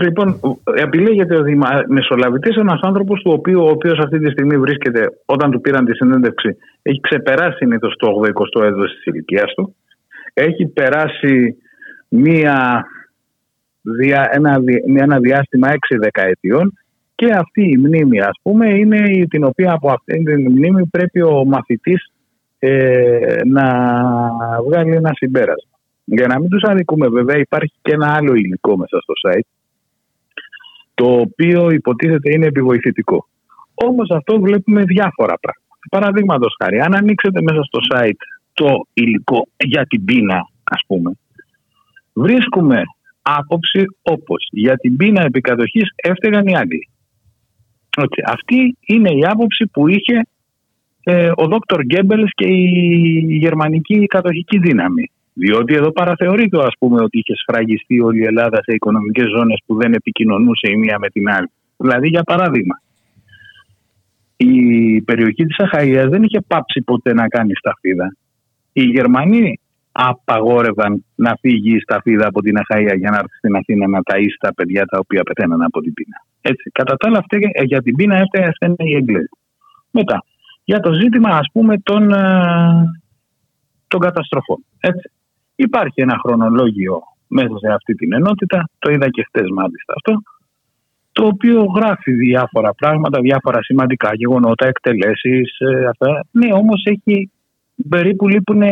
λοιπόν, επιλέγεται ο μεσολαβητής ένας άνθρωπος ο οποίος αυτή τη στιγμή βρίσκεται, όταν του πήραν τη συνέντευξη, έχει ξεπεράσει συνήθως το 80-20 της ηλικίας του, έχει περάσει ένα διάστημα 6 δεκαετιών και αυτή η μνήμη, ας πούμε, είναι την οποία από αυτή την μνήμη πρέπει ο μαθητής να βγάλει ένα συμπέρασμα. Για να μην τους αδικούμε, βέβαια, υπάρχει και ένα άλλο υλικό μέσα στο site, το οποίο υποτίθεται είναι επιβοηθητικό. Όμως αυτό βλέπουμε διάφορα πράγματα. Παραδείγματος χάρη, αν ανοίξετε μέσα στο site το υλικό για την πείνα, ας πούμε, βρίσκουμε άποψη όπως για την πείνα επικατοχής έφταιγαν οι Άγγλοι. Αυτή είναι η άποψη που είχε ο Δόκτωρ Γκέμπελς και η γερμανική κατοχική δύναμη. Διότι εδώ παραθεωρείται, ας πούμε, ότι είχε σφραγιστεί όλη η Ελλάδα σε οικονομικές ζώνες που δεν επικοινωνούσε η μία με την άλλη. Δηλαδή, για παράδειγμα, η περιοχή της Αχαΐας δεν είχε πάψει ποτέ να κάνει σταφίδα. Οι Γερμανοί απαγόρευαν να φύγει η σταφίδα από την Αχαΐα για να έρθει στην Αθήνα να ταΐσει τα παιδιά τα οποία πεθαίναν από την πείνα. Έτσι. Κατά τα άλλα, για την πείνα έφτανε οι Εγγλέζοι. Μετά, για το ζήτημα, ας πούμε, των καταστροφών. Έτσι. Υπάρχει ένα χρονολόγιο μέσα σε αυτή την ενότητα, το είδα και χτες μάλιστα αυτό, το οποίο γράφει διάφορα πράγματα, διάφορα σημαντικά γεγονότα, εκτελέσεις, αυτά. Ναι, όμως έχει περίπου λείπουν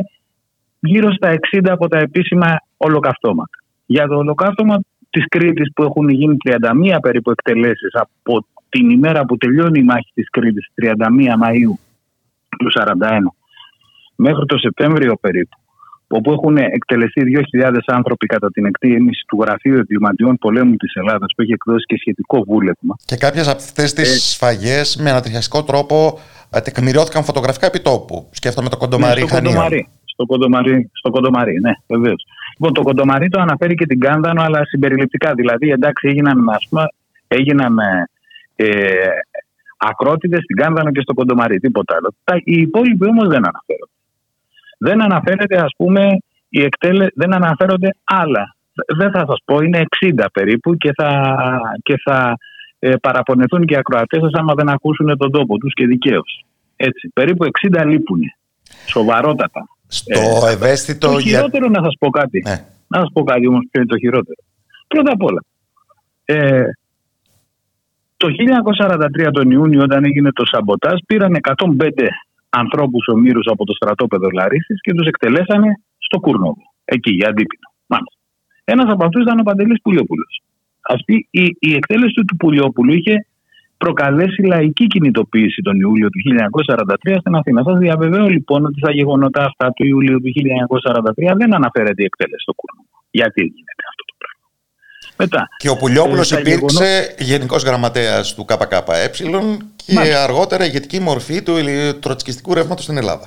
γύρω στα 60 από τα επίσημα ολοκαυτώματα. Για το ολοκαύτωμα της Κρήτης που έχουν γίνει 31 περίπου εκτελέσεις από την ημέρα που τελειώνει η μάχη της Κρήτης, 31 Μαΐου του 41 μέχρι το Σεπτέμβριο περίπου, όπου έχουν εκτελεστεί 2.000 άνθρωποι κατά την εκτίμηση του Γραφείου Εγκληματιών Πολέμου της Ελλάδας, που έχει εκδώσει και σχετικό βούλευμα. Και κάποιες από αυτές τις σφαγές με ανατριχιαστικό τρόπο τεκμηριώθηκαν φωτογραφικά επί τόπου. Σκέφτομαι το Κοντομαρί. Ναι, στο Κοντομαρί, ναι, βεβαίως. Λοιπόν, το Κοντομαρί το αναφέρει και την Κάνδανο, αλλά συμπεριληπτικά. Δηλαδή, εντάξει, έγιναν ακρότητες στην Κάνδανο και στο Κοντομαρί, τίποτα άλλο. Οι υπόλοιποι όμως δεν αναφέρονται. Δεν αναφέρεται, ας πούμε, δεν αναφέρονται άλλα. Δεν θα σας πω, είναι 60 περίπου και θα παραπονεθούν και οι ακροατές σας άμα δεν ακούσουν τον τόπο τους και δικαίως. Έτσι, περίπου 60 λείπουν. Σοβαρότατα. Στο ευαίσθητο... Το χειρότερο να σας πω κάτι. Ναι. Να σας πω κάτι όμως ποιο είναι το χειρότερο. Πρώτα απ' όλα. Το 1943 τον Ιούνιο όταν έγινε το σαμποτάζ πήραν 105 ανθρώπους ομήρους από το στρατόπεδο Λαρίσης και τους εκτελέσανε στο Κούρνοβο, εκεί για αντίπεινο. Ένας από αυτούς ήταν ο Παντελής Πουλιόπουλος. Αυτή η εκτέλεση του Πουλιόπουλου είχε προκαλέσει λαϊκή κινητοποίηση τον Ιούλιο του 1943 στην Αθήνα. Σας διαβεβαίω λοιπόν ότι στα γεγονότα αυτά του Ιουλίου του 1943 δεν αναφέρεται η εκτέλεση στο Κούρνοβο. Γιατί γίνεται αυτό το πράγμα? Μετά, και ο Πουλιόπουλος υπήρξε γενικός γραμματέας του ΚΚΕ και μάλιστα, αργότερα ηγετική μορφή του τροτσκιστικού ρεύματος στην Ελλάδα.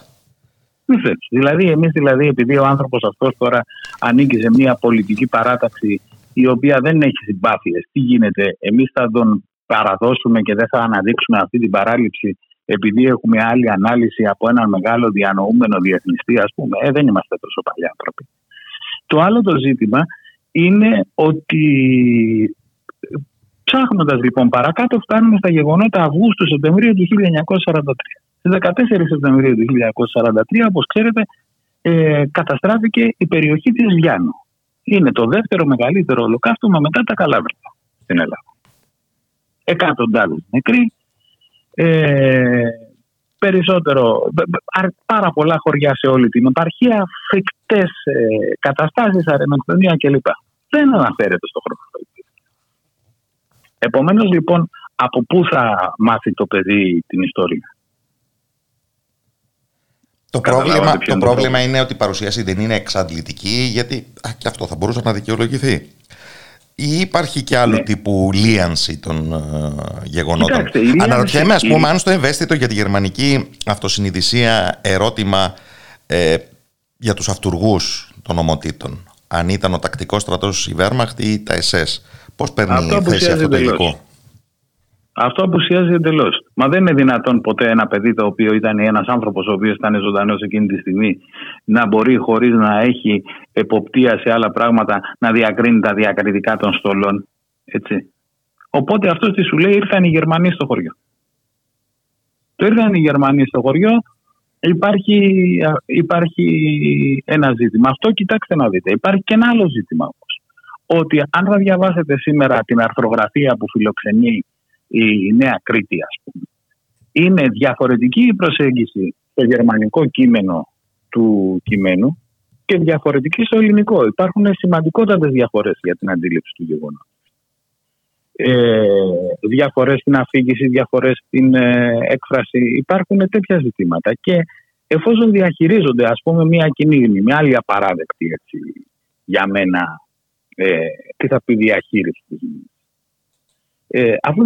Δηλαδή, εμείς επειδή ο άνθρωπος αυτός τώρα ανήκει σε μια πολιτική παράταξη η οποία δεν έχει συμπάθειες, τι γίνεται, εμείς θα τον παραδώσουμε και δεν θα αναδείξουμε αυτή την παράληψη επειδή έχουμε άλλη ανάλυση από έναν μεγάλο διανοούμενο διεθνιστή, ας πούμε. Δεν είμαστε τόσο παλιά άνθρωποι. Το άλλο το ζήτημα είναι ότι ψάχνοντας λοιπόν παρακάτω φτάνουμε στα γεγονότα Αυγούστου-Σεπτεμβρίου του 1943. Στις 14 Σεπτεμβρίου του 1943, όπως ξέρετε, καταστράφηκε η περιοχή της Λιάνου. Είναι το δεύτερο μεγαλύτερο ολοκαύτωμα μετά τα Καλάβρητα στην Ελλάδα. Εκατοντάδες νεκροί, περισσότερο. Πάρα πολλά χωριά σε όλη την επαρχία, φρικτές καταστάσεις, αρενοκτονία κλπ. Δεν αναφέρεται στο χρονοδιάγραμμα. Επομένως, λοιπόν, από πού θα μάθει το παιδί την ιστορία? Το πρόβλημα είναι ότι η παρουσίαση δεν είναι εξαντλητική, γιατί και αυτό θα μπορούσε να δικαιολογηθεί. Ή υπάρχει και άλλου τύπου λίανση των γεγονότων? Κοιτάξτε, αναρωτιέμαι, ας πούμε, αν στο ευαίσθητο για τη γερμανική αυτοσυνειδησία ερώτημα για τους αυτουργούς των ομοτήτων, αν ήταν ο τακτικός στρατός η Βέρμαχτ ή τα ΕΣΕΣ, πώς παίρνει η θέση αυτό το υλικό? Αυτό απουσιάζει εντελώς. Μα δεν είναι δυνατόν ποτέ ένα παιδί το οποίο ήταν ένας άνθρωπος ο οποίος ήταν ζωντανός εκείνη τη στιγμή να μπορεί χωρίς να έχει εποπτεία σε άλλα πράγματα να διακρίνει τα διακριτικά των στολών. Έτσι. Οπότε αυτός τι σου λέει? Ήρθαν οι Γερμανοί στο χωριό. Το ήρθαν οι Γερμανοί στο χωριό, υπάρχει ένα ζήτημα. Αυτό κοιτάξτε να δείτε. Υπάρχει και ένα άλλο ζήτημα όμως. Ότι αν θα διαβάσετε σήμερα την αρθρογραφία που φιλοξενεί η Νέα Κρήτη, ας πούμε, είναι διαφορετική η προσέγγιση στο γερμανικό κείμενο του κειμένου και διαφορετική στο ελληνικό. Υπάρχουν σημαντικότατες διαφορές για την αντίληψη του γεγονότος. Διαφορές στην αφήγηση, διαφορές στην έκφραση. Υπάρχουν τέτοια ζητήματα και εφόσον διαχειρίζονται, ας πούμε, μια κοινή γνώμη, μια άλλη απαράδεκτη, έτσι, για μένα, τι θα πει διαχείριση της γνώμης. Αφού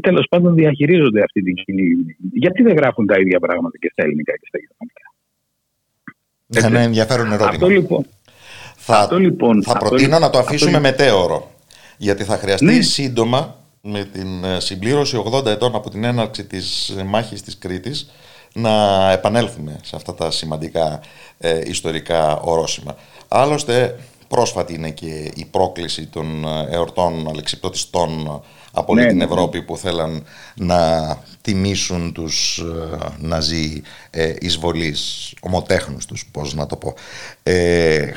τέλος πάντων διαχειρίζονται αυτή την κοινή, γιατί δεν γράφουν τα ίδια πράγματα και στα ελληνικά και στα γερμανικά? Ένα ενδιαφέρον ερώτημα. Αυτό λοιπόν θα προτείνω να το αφήσουμε μετέωρο, γιατί θα χρειαστεί σύντομα, με την συμπλήρωση 80 ετών από την έναρξη της μάχης της Κρήτης, να επανέλθουμε σε αυτά τα σημαντικά ιστορικά ορόσημα. Άλλωστε πρόσφατη είναι και η πρόκληση των εορτών αλεξιπτωτιστών από όλη την Ευρώπη που θέλαν να τιμήσουν τους ναζί εισβολείς, ομοτέχνους τους, πώς να το πω.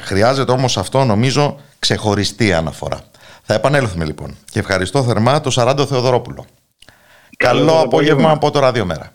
Χρειάζεται όμως αυτό, νομίζω, ξεχωριστή αναφορά. Θα επανέλθουμε λοιπόν και ευχαριστώ θερμά τον Σαράντο Θεοδωρόπουλο. Καλό απόγευμα από το Ράδιο Μέρα.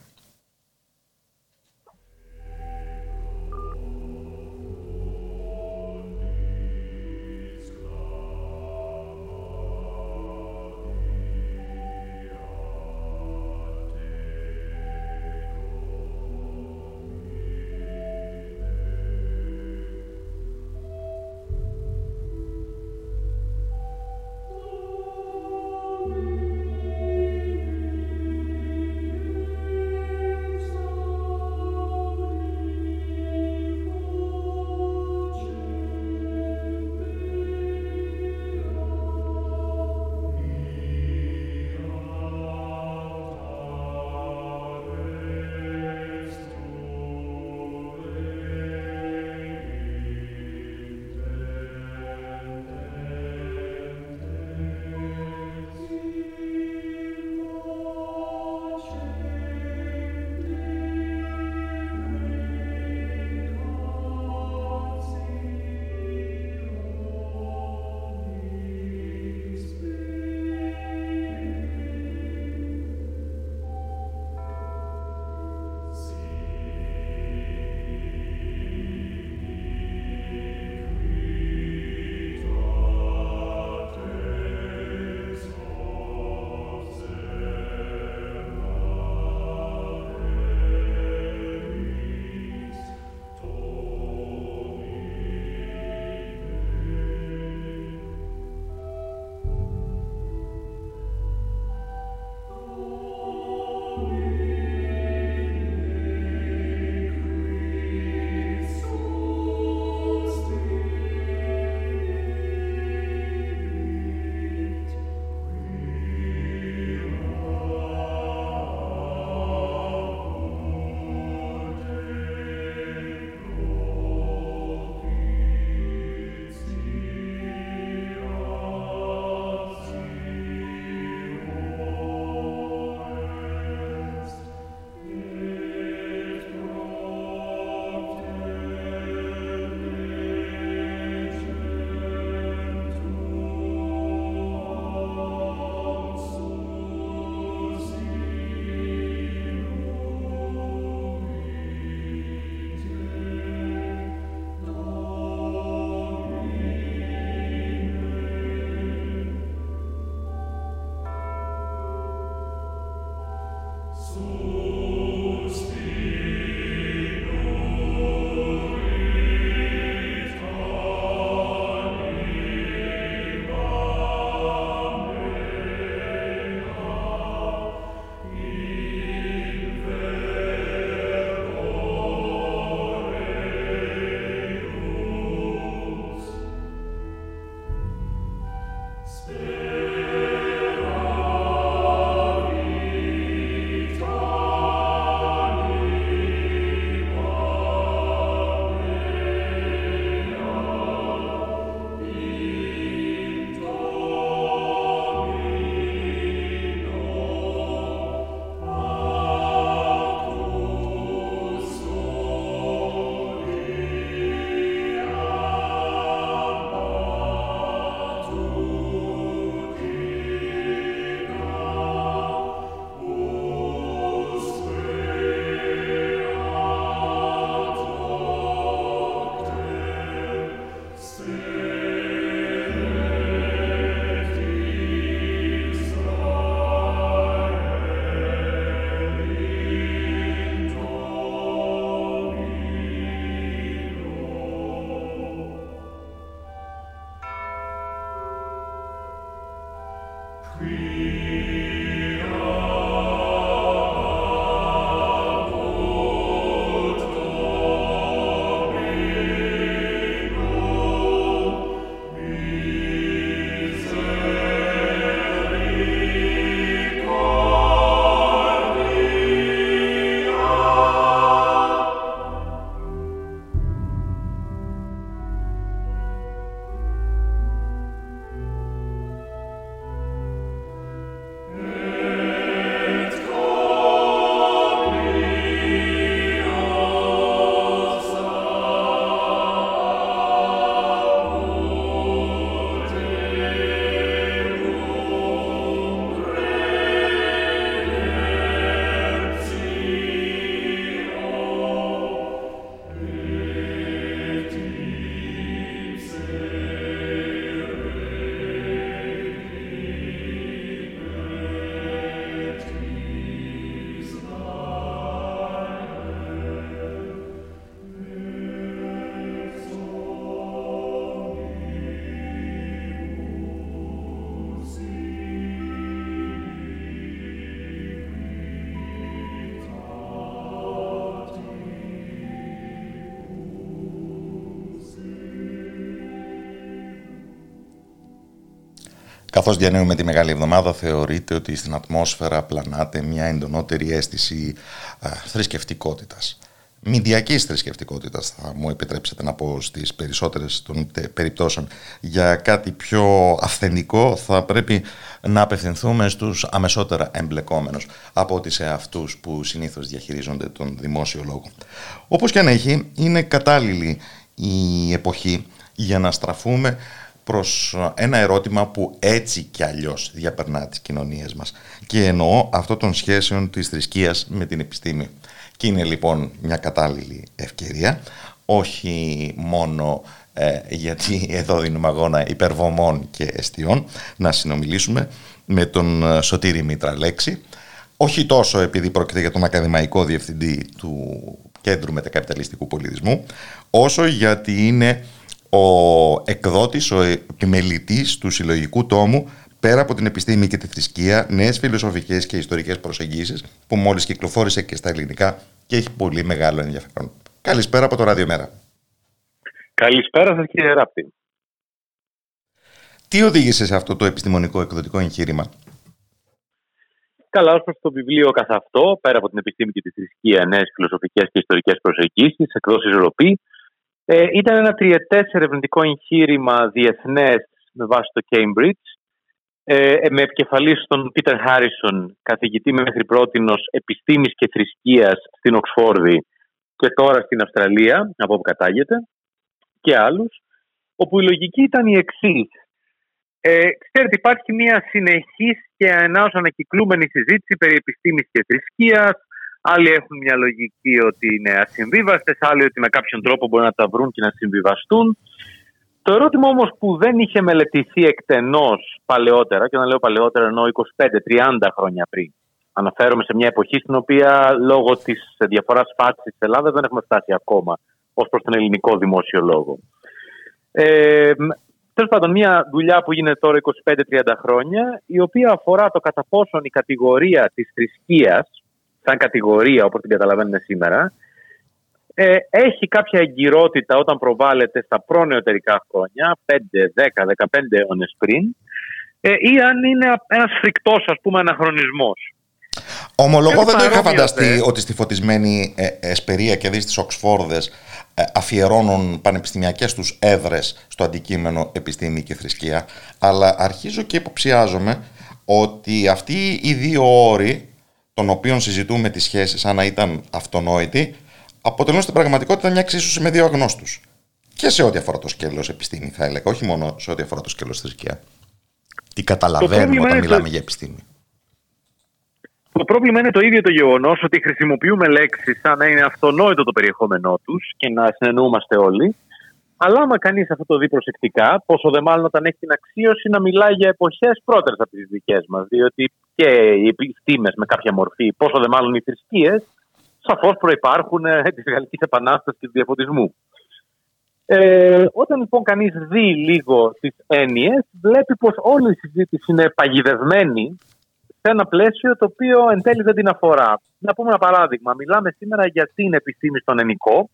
Καθώς διανύουμε τη Μεγάλη Εβδομάδα, θεωρείται ότι στην ατμόσφαιρα πλανάται μια εντονότερη αίσθηση θρησκευτικότητας. Μηδιακής θρησκευτικότητας, θα μου επιτρέψετε να πω στις περισσότερες των περιπτώσεων. Για κάτι πιο αυθεντικό θα πρέπει να απευθυνθούμε στους αμεσότερα εμπλεκόμενους από ότι σε αυτούς που συνήθως διαχειρίζονται τον δημόσιο λόγο. Όπως και αν έχει, είναι κατάλληλη η εποχή για να στραφούμε προς ένα ερώτημα που έτσι κι αλλιώς διαπερνά τις κοινωνίες μας. Και εννοώ αυτό των σχέσεων της θρησκείας με την επιστήμη. Και είναι λοιπόν μια κατάλληλη ευκαιρία, όχι μόνο γιατί εδώ δίνουμε αγώνα υπερβομών και αιστειών, να συνομιλήσουμε με τον Σωτήρη Μητραλέξη, όχι τόσο επειδή πρόκειται για τον ακαδημαϊκό διευθυντή του Κέντρου Μετακαπιταλιστικού Πολιτισμού, όσο γιατί είναι ο εκδότης, ο επιμελητής του συλλογικού τόμου «Πέρα από την επιστήμη και τη θρησκεία, νέες φιλοσοφικές και ιστορικές προσεγγίσεις», που μόλις κυκλοφόρησε και στα ελληνικά και έχει πολύ μεγάλο ενδιαφέρον. Καλησπέρα από το Ράδιο Μέρα. Καλησπέρα σας, κύριε Ράπτη. Τι οδήγησε σε αυτό το επιστημονικό εκδοτικό εγχείρημα? Καλά, ως προς το βιβλίο καθ' αυτό, «Πέρα από την επιστήμη και τη θρησκεία, νέες φιλοσοφικές και ιστορικές προσεγγίσεις», εκδόσεις Ροπή, ήταν ένα τριετές ερευνητικό εγχείρημα διεθνές με βάση το Cambridge, με επικεφαλής τον Peter Harrison, καθηγητή μέχρι πρότινος επιστήμης και θρησκείας στην Οξφόρδη και τώρα στην Αυστραλία, από όπου κατάγεται, και άλλους, όπου η λογική ήταν η εξής. Ξέρετε, υπάρχει μια συνεχής και ενάως ανακυκλούμενη συζήτηση περί επιστήμης και θρησκείας. Άλλοι έχουν μια λογική ότι είναι ασυμβίβαστες, άλλοι ότι με κάποιον τρόπο μπορούν να τα βρουν και να συμβιβαστούν. Το ερώτημα όμως που δεν είχε μελετηθεί εκτενώς παλαιότερα, και όταν λέω παλαιότερα εννοώ 25-30 χρόνια πριν, αναφέρομαι σε μια εποχή στην οποία λόγω της διαφοράς φάσης της Ελλάδας δεν έχουμε φτάσει ακόμα ως προς τον ελληνικό δημόσιο λόγο. Τέλος πάντων, μια δουλειά που γίνεται τώρα 25-30 χρόνια, η οποία αφορά το κατά πόσον η κατηγορία της θρησκείας, σαν κατηγορία όπως την καταλαβαίνουμε σήμερα, έχει κάποια εγκυρότητα όταν προβάλλεται στα προνεωτερικά χρόνια, 5, 10, 15 αιώνες πριν, ή αν είναι ένας φρικτός, ας πούμε, αναχρονισμός. Ομολογώ δεν το είχα φανταστεί ότι στη φωτισμένη εσπερία και δεις τις Οξφόρδες αφιερώνουν πανεπιστημιακές τους έδρες στο αντικείμενο επιστήμη και θρησκεία, αλλά αρχίζω και υποψιάζομαι ότι αυτοί οι δύο όροι, των οποίων συζητούμε τις σχέσεις σαν να ήταν αυτονόητοι, αποτελούν στην πραγματικότητα μια εξίσωση με δύο αγνώστους. Και σε ό,τι αφορά το σκέλος επιστήμη, θα έλεγα, όχι μόνο σε ό,τι αφορά το σκέλος θρησκεία. Τι καταλαβαίνουμε όταν μιλάμε για επιστήμη. Το πρόβλημα είναι το ίδιο το γεγονός ότι χρησιμοποιούμε λέξεις σαν να είναι αυτονόητο το περιεχόμενό τους και να συνεννοούμαστε όλοι. Αλλά άμα κανείς αυτό το δει προσεκτικά, πόσο δε μάλλον όταν έχει την αξίωση να μιλάει για εποχές πρώτερες από τις δικές μας, διότι και οι επιστήμες με κάποια μορφή, πόσο δε μάλλον οι θρησκείες, σαφώς προϋπάρχουν της Γαλλικής Επανάστασης και του διαφωτισμού. Όταν λοιπόν κανείς δει λίγο τις έννοιες, βλέπει πως όλη η συζήτηση είναι παγιδευμένη σε ένα πλαίσιο το οποίο εν τέλει δεν την αφορά. Να πούμε ένα παράδειγμα. Μιλάμε σήμερα για την επιστήμη στον ελληνικό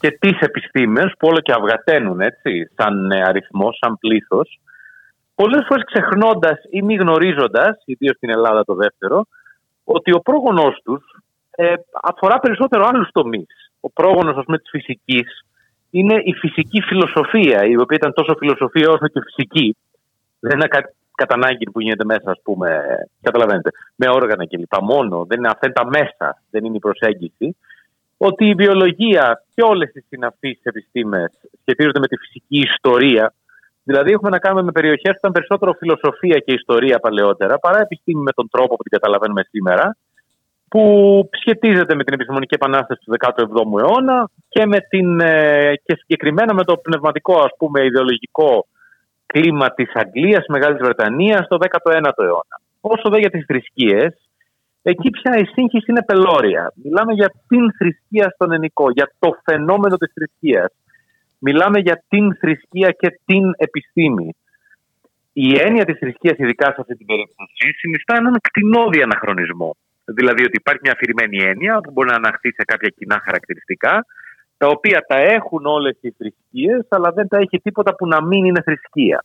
και τις επιστήμες που όλο και αυγαταίνουν, έτσι, σαν αριθμό, σαν πλήθος. Πολλές φορές ξεχνώντας ή μη γνωρίζοντας, ιδίως στην Ελλάδα το δεύτερο, ότι ο πρόγονός τους αφορά περισσότερο άλλους τομείς. Ο πρόγονος, ας πούμε, της φυσικής είναι η φυσική φιλοσοφία, η οποία ήταν τόσο φιλοσοφία όσο και φυσική. Δεν είναι κάτι κατά ανάγκη που γίνεται μέσα, ας πούμε, καταλαβαίνετε, με όργανα κλπ. Μόνο, δεν είναι αυτά τα μέσα, δεν είναι η προσέγγιση. Ότι η βιολογία και όλες οι συναφείς επιστήμες σχετίζονται με τη φυσική ιστορία. Δηλαδή, έχουμε να κάνουμε με περιοχές που ήταν περισσότερο φιλοσοφία και ιστορία παλαιότερα, παρά επιστήμη με τον τρόπο που την καταλαβαίνουμε σήμερα, που σχετίζεται με την επιστημονική επανάσταση του 17ου αιώνα και, και συγκεκριμένα με το πνευματικό, ας πούμε, ιδεολογικό κλίμα της Αγγλίας, Μεγάλης Βρετανίας, το 19ο αιώνα. Όσο δε για τις θρησκείες, εκεί πια η σύγχυση είναι πελώρια. Μιλάμε για την θρησκεία στον ελληνικό, για το φαινόμενο της θρησκείας. Μιλάμε για την θρησκεία και την επιστήμη. Η έννοια της θρησκείας, ειδικά σε αυτή την περίπτωση, συνιστά έναν κτηνώδη αναχρονισμό. Δηλαδή ότι υπάρχει μια αφηρημένη έννοια που μπορεί να αναχθεί σε κάποια κοινά χαρακτηριστικά, τα οποία τα έχουν όλες οι θρησκείες, αλλά δεν τα έχει τίποτα που να μην είναι θρησκεία.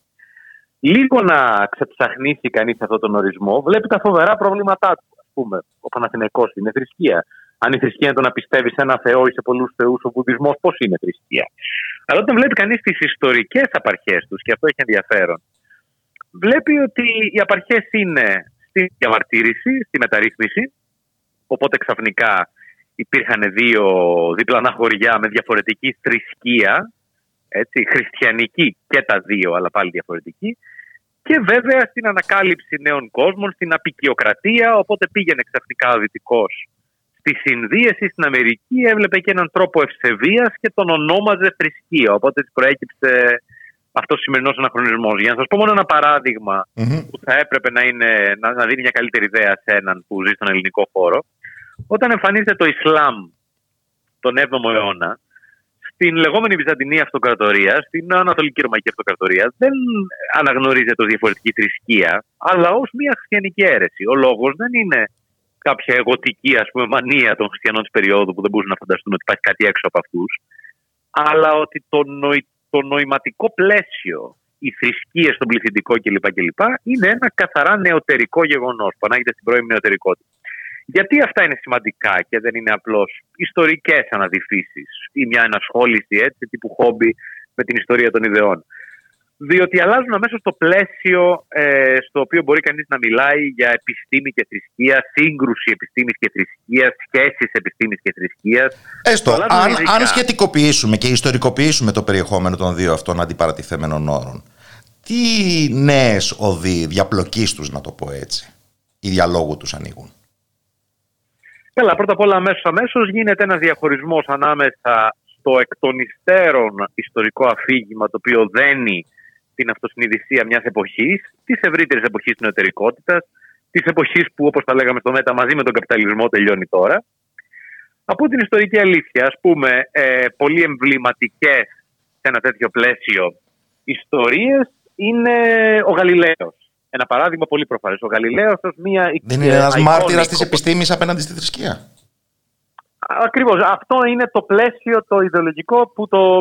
Λίγο να ξεψαχνίσει κανείς αυτόν τον ορισμό, βλέπει τα φοβερά προβλήματά του. Ας πούμε, ο Παναθηναϊκός είναι θρησκεία. Αν η θρησκεία είναι το να πιστεύει σε ένα θεό ή σε πολλούς θεούς, ο βουδισμός πώς είναι θρησκεία. Αλλά όταν βλέπει κανείς τις ιστορικές απαρχές τους, και αυτό έχει ενδιαφέρον, βλέπει ότι οι απαρχές είναι στη διαμαρτύρηση, στη μεταρρύθμιση. Οπότε ξαφνικά υπήρχαν δύο διπλανά χωριά με διαφορετική θρησκεία, έτσι, χριστιανική και τα δύο, αλλά πάλι διαφορετική. Και βέβαια στην ανακάλυψη νέων κόσμων, στην απικιοκρατία. Οπότε πήγαινε ξαφνικά ο δυτικός στις Ινδίες ή στην Αμερική, έβλεπε και έναν τρόπο ευσεβίας και τον ονόμαζε θρησκεία. Οπότε προέκυψε αυτός ο σημερινός αναχρονισμός. Για να σας πω μόνο ένα παράδειγμα που θα έπρεπε να δίνει μια καλύτερη ιδέα σε έναν που ζει στον ελληνικό χώρο. Όταν εμφανίζεται το Ισλάμ τον 7ο αιώνα, στην λεγόμενη Βυζαντινή Αυτοκρατορία, στην Ανατολική Ρωμαϊκή Αυτοκρατορία, δεν αναγνωρίζεται ως διαφορετική θρησκεία, αλλά ως μια χριστιανική αίρεση. Ο λόγος δεν είναι κάποια εγωτική, ας πούμε, μανία των χριστιανών της περίοδου που δεν μπορούσαν να φανταστούν ότι υπάρχει κάτι έξω από αυτούς, αλλά ότι το νοηματικό πλαίσιο, οι θρησκείες στον πληθυντικό κλπ. Είναι ένα καθαρά νεωτερικό γεγονός που ανάγεται στην πρώιμη νεωτερικότητα. Γιατί αυτά είναι σημαντικά και δεν είναι απλώς ιστορικές αναδυφίσεις ή μια ενασχόληση, έτσι, τύπου χόμπι με την ιστορία των ιδεών? Διότι αλλάζουν αμέσως το πλαίσιο στο οποίο μπορεί κανείς να μιλάει για επιστήμη και θρησκεία, σύγκρουση επιστήμης και θρησκείας, σχέσεις επιστήμης και θρησκείας. Έστω, αν σχετικοποιήσουμε και ιστορικοποιήσουμε το περιεχόμενο των δύο αυτών αντιπαρατιθέμενων όρων, τι νέες οδοί διαπλοκής τους, να το πω έτσι, ή διαλόγου τους ανοίγουν? Καλά, πρώτα απ' όλα αμέσως γίνεται ένας διαχωρισμός ανάμεσα στο εκ των υστέρων ιστορικό αφήγημα το οποίο δένει την αυτοσυνειδησία μιας εποχής, της ευρύτερης εποχής της νεωτερικότητας, της εποχής που, όπως τα λέγαμε στο ΜΕΤΑ, μαζί με τον καπιταλισμό τελειώνει τώρα. Από την ιστορική αλήθεια, ας πούμε, πολύ εμβληματικές σε ένα τέτοιο πλαίσιο ιστορίες είναι ο Γαλιλαίος. Ένα παράδειγμα πολύ προφανές. Ο Γαλιλαίος ως μία... Δεν είναι ένας μάρτυρας της επιστήμης απέναντι στη θρησκεία? Ακριβώς. Αυτό είναι το πλαίσιο το ιδεολογικό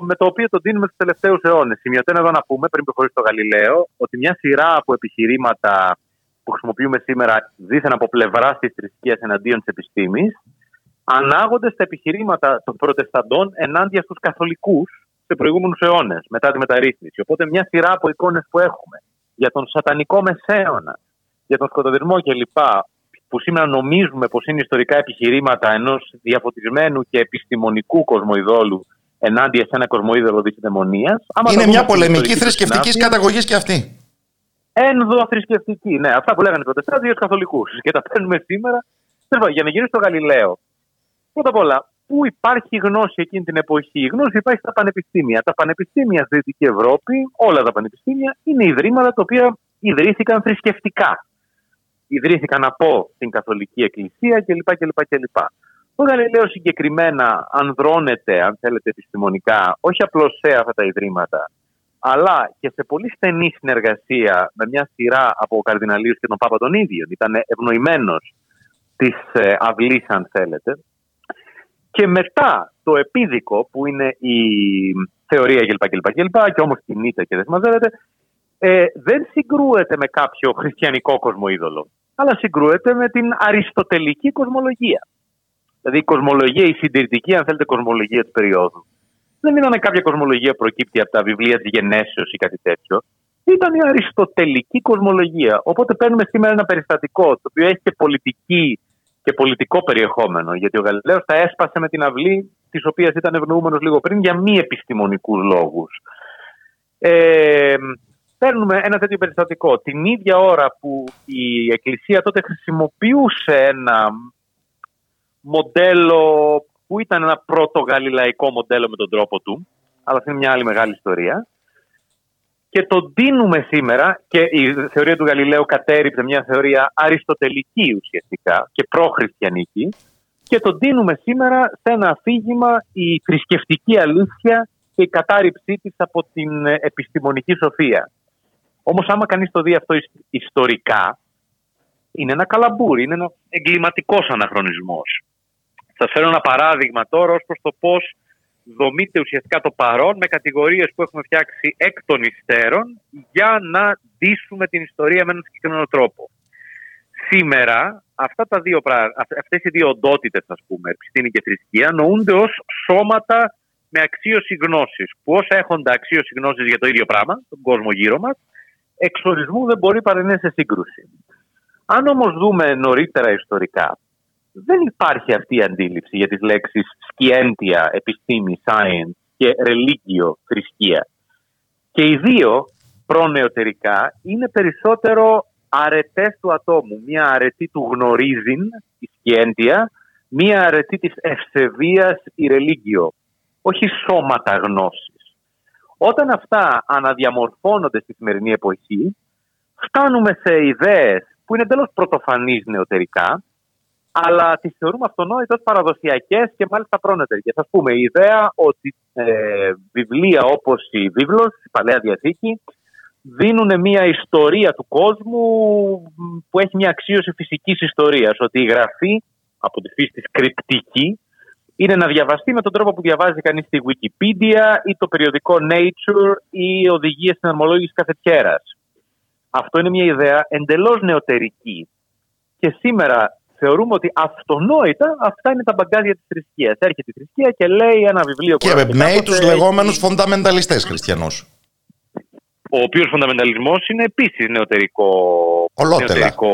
με το οποίο το δίνουμε στους τελευταίους αιώνες. Σημειωτέν εδώ να πούμε, πριν προχωρήσει το Γαλιλαίο, ότι μια σειρά από επιχειρήματα που χρησιμοποιούμε σήμερα δίθεν από πλευράς της θρησκείας εναντίον της επιστήμης, ανάγονται στα επιχειρήματα των Προτεσταντών ενάντια στους Καθολικούς σε προηγούμενους αιώνες, μετά τη μεταρρύθμιση. Οπότε μια σειρά από εικόνες που έχουμε για τον σατανικό μεσαίωνα, για τον σκοταδισμό κλπ., που σήμερα νομίζουμε πως είναι ιστορικά επιχειρήματα ενός διαφωτισμένου και επιστημονικού κοσμοειδόλου ενάντια σε ένα κοσμοίδωλο της δαιμονίας. Είναι μια πολεμική θρησκευτικής καταγωγής και αυτή. Ενδοθρησκευτική, ναι. Αυτά που λέγανε οι Προτεστάντες για τους Καθολικούς. Και τα παίρνουμε σήμερα. Για να γυρίσω στο Γαλιλαίο. Πρώτα απ' όλα, πού υπάρχει γνώση εκείνη την εποχή? Η γνώση υπάρχει στα πανεπιστήμια. Τα πανεπιστήμια στη Δυτική Ευρώπη, όλα τα πανεπιστήμια, είναι ιδρύματα τα οποία ιδρύθηκαν θρησκευτικά. Ιδρύθηκαν από την Καθολική Εκκλησία κλπ. Όταν η νέος συγκεκριμένα ανδρώνεται, αν θέλετε, επιστημονικά, όχι απλώς σε αυτά τα ιδρύματα, αλλά και σε πολύ στενή συνεργασία με μια σειρά από καρδιναλίους και τον Πάπα τον ίδιο. Ήταν ευνοημένος της αυλής, αν θέλετε. Και μετά το επίδικο, που είναι η θεωρία κλπ. Και όμως κινείται και δεν συμμαζεύεται, δεν συγκρούεται με κάποιο χριστιανικό κοσμοίδωλο, αλλά συγκρούεται με την αριστοτελική κοσμολογία. Δηλαδή η κοσμολογία, η συντηρητική, αν θέλετε, κοσμολογία της περίοδου. Δεν ήταν κάποια κοσμολογία προκύπτει από τα βιβλία της Γενέσεως ή κάτι τέτοιο. Ήταν η αριστοτελική κοσμολογία. Οπότε παίρνουμε σήμερα ένα περιστατικό, το οποίο έχει και πολιτικό περιεχόμενο. Γιατί ο Γαλιλαίος τα έσπασε με την αυλή, της οποίας ήταν ευνοούμενος λίγο πριν, για μη επιστημονικούς λόγους. Παίρνουμε ένα τέτοιο περιστατικό. Την ίδια ώρα που η Εκκλησία τότε χρησιμοποιούσε ένα μοντέλο που ήταν ένα πρωτογαλιλαϊκό μοντέλο με τον τρόπο του, αλλά αυτή είναι μια άλλη μεγάλη ιστορία. Και το δίνουμε σήμερα, και η θεωρία του Γαλιλαίου κατέριψε μια θεωρία αριστοτελική ουσιαστικά και προχριστιανική, και το δίνουμε σήμερα σε ένα αφήγημα η θρησκευτική αλήθεια και η κατάρριψή της από την επιστημονική σοφία. Όμως άμα κανείς το δει αυτό ιστορικά, είναι ένα καλαμπούρι, είναι ένα εγκληματικός αναχρονισμός. Σας φέρω ένα παράδειγμα τώρα ως προς το πώς δομείται ουσιαστικά το παρόν με κατηγορίες που έχουμε φτιάξει εκ των υστέρων για να ντύσουμε την ιστορία με έναν συγκεκριμένο τρόπο. Σήμερα αυτές οι δύο οντότητες, ας πούμε, επιστήμη και θρησκεία, νοούνται ως σώματα με αξίωση γνώσης, που όσα έχονται αξίωση γνώσης για το ίδιο πράγμα, τον κόσμο γύρω μας, εξ ορισμού δεν μπορεί παρά να είναι σε σύγκρουση. Αν όμως δούμε νωρίτερα ιστορικά, δεν υπάρχει αυτή η αντίληψη για τις λέξεις scientia, επιστήμη, science, και religio, θρησκεία. Και οι δύο προνεωτερικά είναι περισσότερο αρετές του ατόμου. Μία αρετή του γνωρίζειν, η scientia, μία αρετή της ευσεβίας, η religio. Όχι σώματα γνώσης. Όταν αυτά αναδιαμορφώνονται στη σημερινή εποχή, φτάνουμε σε ιδέες που είναι εντελώς πρωτοφανείς νεωτερικά, αλλά τις θεωρούμε αυτονόητες, παραδοσιακές και μάλιστα προνεωτερικές. Ας πούμε, η ιδέα ότι βιβλία όπως η Βίβλος, η Παλαιά Διαθήκη, δίνουν μια ιστορία του κόσμου που έχει μια αξίωση φυσικής ιστορίας. Ότι η γραφή, από τη φύση της κρυπτική, είναι να διαβαστεί με τον τρόπο που διαβάζει κανείς τη Wikipedia ή το περιοδικό Nature ή οδηγίες συναρμολόγησης καφετιέρας. Αυτό είναι μια ιδέα εντελώς νεωτερική. Και σήμερα θεωρούμε ότι αυτονόητα αυτά είναι τα μπαγκάζια της θρησκείας. Έρχεται η θρησκεία και λέει ένα βιβλίο. Και εμπνέει τους λεγόμενους φονταμενταλιστές χριστιανούς. Ο οποίος φονταμενταλισμός είναι επίσης νεωτερικό. Νεωτερικό.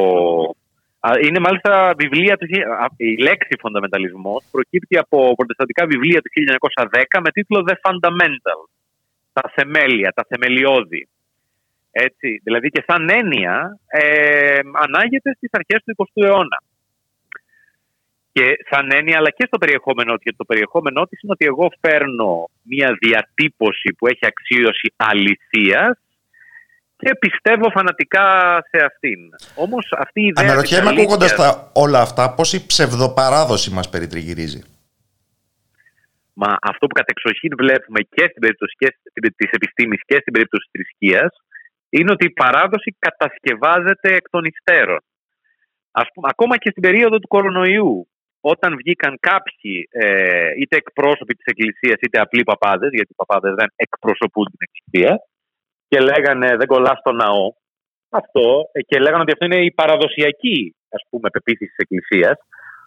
Είναι μάλιστα βιβλία. Η λέξη φονταμενταλισμός προκύπτει από προτεσταντικά βιβλία του 1910 με τίτλο The Fundamental. Τα θεμέλια, τα θεμελιώδη. Έτσι, δηλαδή και σαν έννοια ανάγεται στις αρχές του 20ου αιώνα. Και σαν έννοια αλλά και στο περιεχόμενό της. Το περιεχόμενό της είναι ότι εγώ φέρνω μια διατύπωση που έχει αξίωση αληθείας και πιστεύω φανατικά σε αυτήν. Όμως αυτή η ιδέα... Αναρωτιέμαι ακούγοντας όλα αυτά πώς η ψευδοπαράδοση μας περιτριγυρίζει. Μα αυτό που κατεξοχήν βλέπουμε και στην περίπτωση της επιστήμης και στην περίπτωση της θρησκείας είναι ότι η παράδοση κατασκευάζεται εκ των υστέρων. Ας πούμε, ακόμα και στην περίοδο του κορονοϊού, όταν βγήκαν κάποιοι είτε εκπρόσωποι της Εκκλησίας είτε απλοί παπάδες, γιατί οι παπάδες δεν εκπροσωπούν την Εκκλησία, και λέγανε δεν κολλά στο ναό, και λέγανε ότι αυτό είναι η παραδοσιακή, ας πούμε, πεποίθηση της Εκκλησίας,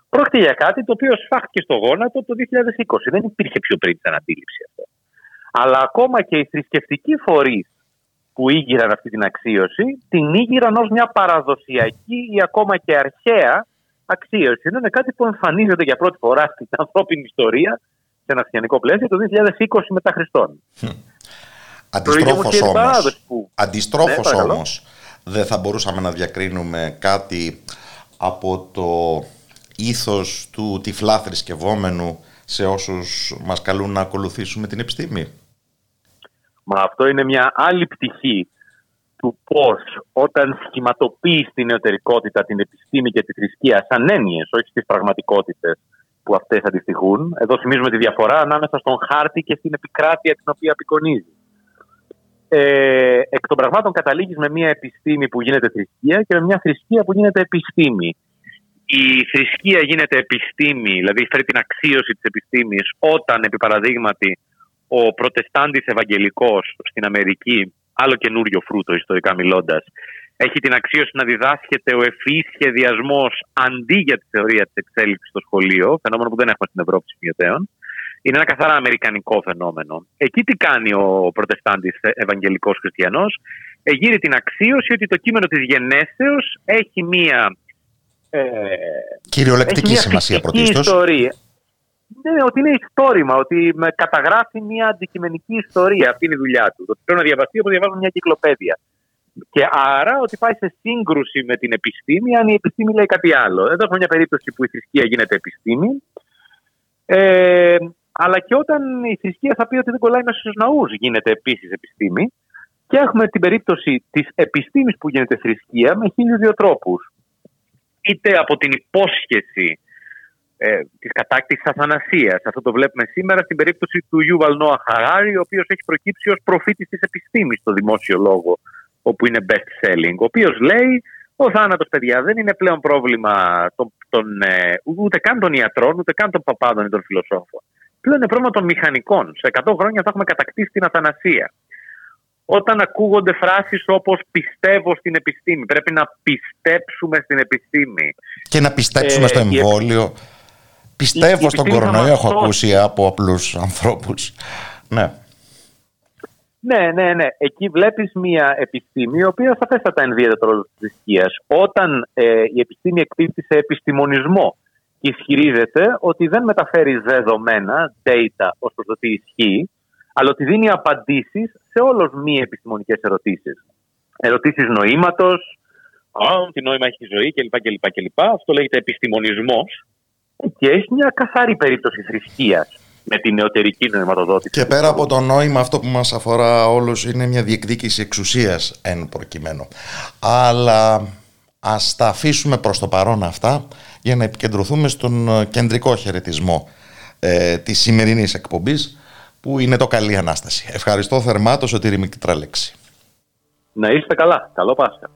πρόκειται για κάτι το οποίο σφάχτηκε στο γόνατο το 2020. Δεν υπήρχε πιο πριν την αντίληψη αυτό. Αλλά ακόμα και οι θρησκευτικοί φορείς που ήγηραν αυτή την αξίωση, την ήγηραν ως μια παραδοσιακή ή ακόμα και αρχαία αξίωση. Είναι κάτι που εμφανίζεται για πρώτη φορά στην ανθρώπινη ιστορία, σε ένα χριστιανικό πλαίσιο, το 2020 μετά Χριστόν. Αντιστρόφως όμως, δεν θα μπορούσαμε να διακρίνουμε κάτι από το ήθος του τυφλά θρησκευόμενου σε όσους μας καλούν να ακολουθήσουμε την επιστήμη. Μα αυτό είναι μια άλλη πτυχή του πώς όταν σχηματοποιείς την νεωτερικότητα, την επιστήμη και τη θρησκεία σαν έννοιες, όχι στις πραγματικότητες, που αυτές αντιστοιχούν. Εδώ θυμίζουμε τη διαφορά ανάμεσα στον χάρτη και στην επικράτεια την οποία απεικονίζει. Εκ των πραγμάτων καταλήγεις με μια επιστήμη που γίνεται θρησκεία και με μια θρησκεία που γίνεται επιστήμη. Η θρησκεία γίνεται επιστήμη, δηλαδή φέρει την αξίωση της επιστήμης όταν, επί παραδείγματι, ο προτεστάντης Ευαγγελικός στην Αμερική, άλλο καινούριο φρούτο ιστορικά μιλώντας, έχει την αξίωση να διδάσκεται ο ευφυής σχεδιασμός αντί για τη θεωρία της εξέλιξης στο σχολείο, φαινόμενο που δεν έχουμε στην Ευρώπη σημειωτέων. Είναι ένα καθαρά αμερικανικό φαινόμενο. Εκεί τι κάνει ο προτεστάντης Ευαγγελικός Χριστιανός? Εγείρει την αξίωση ότι το κείμενο της γενέσεως έχει μία κυριολεκτική σημασία πρωτίστως. Ναι, ότι είναι ιστορήμα, ότι καταγράφει μια αντικειμενική ιστορία. Αυτή είναι η δουλειά του. Ότι πρέπει να διαβαστεί όπως διαβάζουμε μια κυκλοπαίδεια. Και άρα ότι πάει σε σύγκρουση με την επιστήμη, αν η επιστήμη λέει κάτι άλλο. Εδώ έχουμε μια περίπτωση που η θρησκεία γίνεται επιστήμη. Αλλά και όταν η θρησκεία θα πει ότι δεν κολλάει μέσα στους ναούς, γίνεται επίσης επιστήμη. Και έχουμε την περίπτωση της επιστήμης που γίνεται θρησκεία με 1002 τρόπους. Είτε από την υπόσχεση της κατάκτησης αθανασίας. Αυτό το βλέπουμε σήμερα στην περίπτωση του Γιούβαλ Νόα Χαράρι, ο οποίος έχει προκύψει ως προφήτης της επιστήμης στο δημόσιο λόγο, όπου είναι best selling, ο οποίος λέει: ο θάνατος, παιδιά, δεν είναι πλέον πρόβλημα ούτε καν των ιατρών, ούτε καν των παπάδων ή των φιλοσόφων. Πλέον είναι πρόβλημα των μηχανικών. Σε 100 χρόνια θα έχουμε κατακτήσει την αθανασία. Όταν ακούγονται φράσεις όπως πιστεύω στην επιστήμη, πρέπει να πιστέψουμε στην επιστήμη. Και να πιστέψουμε στο εμβόλιο. Πιστεύω στον κορονοϊό, έχω ακούσει από απλούς ανθρώπους. Ναι. Ναι. Εκεί βλέπεις μια επιστήμη η οποία σαφέστατα ενδύεται το ρόλο της θρησκείας. Όταν η επιστήμη εκπίπτει σε επιστημονισμό και ισχυρίζεται ότι δεν μεταφέρει δεδομένα, data, ως προς το τι ισχύει, αλλά ότι δίνει απαντήσεις σε όλες μη επιστημονικές ερωτήσεις. Ερωτήσεις νοήματος, τι νόημα έχει η ζωή κλπ. Αυτό λέγεται επιστημονισμός. Και έχει μια καθαρή περίπτωση θρησκείας με την νεωτερική νοηματοδότηση. Και πέρα από το νόημα, αυτό που μας αφορά όλους είναι μια διεκδίκηση εξουσίας εν προκειμένου. Αλλά ας τα αφήσουμε προς το παρόν αυτά για να επικεντρωθούμε στον κεντρικό χαιρετισμό της σημερινής εκπομπής, που είναι το Καλή Ανάσταση. Ευχαριστώ θερμά το Σωτήρη Μητραλέξη. Να είστε καλά. Καλό Πάσχα.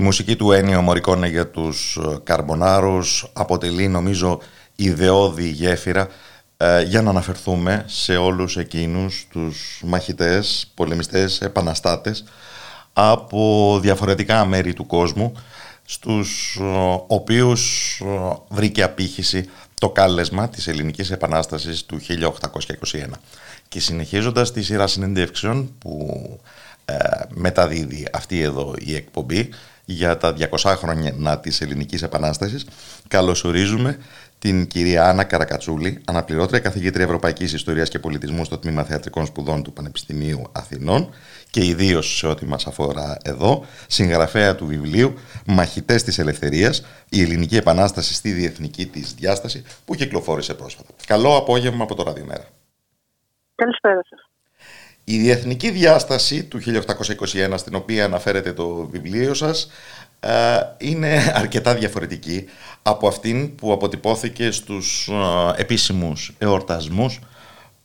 Η μουσική του Ennio Morricone για τους Καρμπονάρους αποτελεί, νομίζω, ιδεώδη γέφυρα για να αναφερθούμε σε όλους εκείνους τους μαχητές, πολεμιστές, επαναστάτες από διαφορετικά μέρη του κόσμου, στους οποίους βρήκε απήχηση το κάλεσμα της Ελληνικής Επανάστασης του 1821. Και συνεχίζοντας τη σειρά συνεντεύξεων που μεταδίδει αυτή εδώ η εκπομπή για τα 200 χρόνια της Ελληνικής Επανάστασης, καλωσορίζουμε την κυρία Άννα Καρακατσούλη, αναπληρώτρια καθηγήτρια Ευρωπαϊκής Ιστορίας και Πολιτισμού στο Τμήμα Θεατρικών Σπουδών του Πανεπιστημίου Αθηνών και ιδίως σε ό,τι μας αφορά εδώ, συγγραφέα του βιβλίου «Μαχητές της Ελευθερίας, η Ελληνική Επανάσταση στη διεθνική της διάσταση», που κυκλοφόρησε πρόσφατα. Καλό απόγευμα από το Ράδιο Μέρα. Καλησπέρα σας. Η διεθνική διάσταση του 1821, στην οποία αναφέρεται το βιβλίο σας, είναι αρκετά διαφορετική από αυτήν που αποτυπώθηκε στους επίσημους εορτασμούς,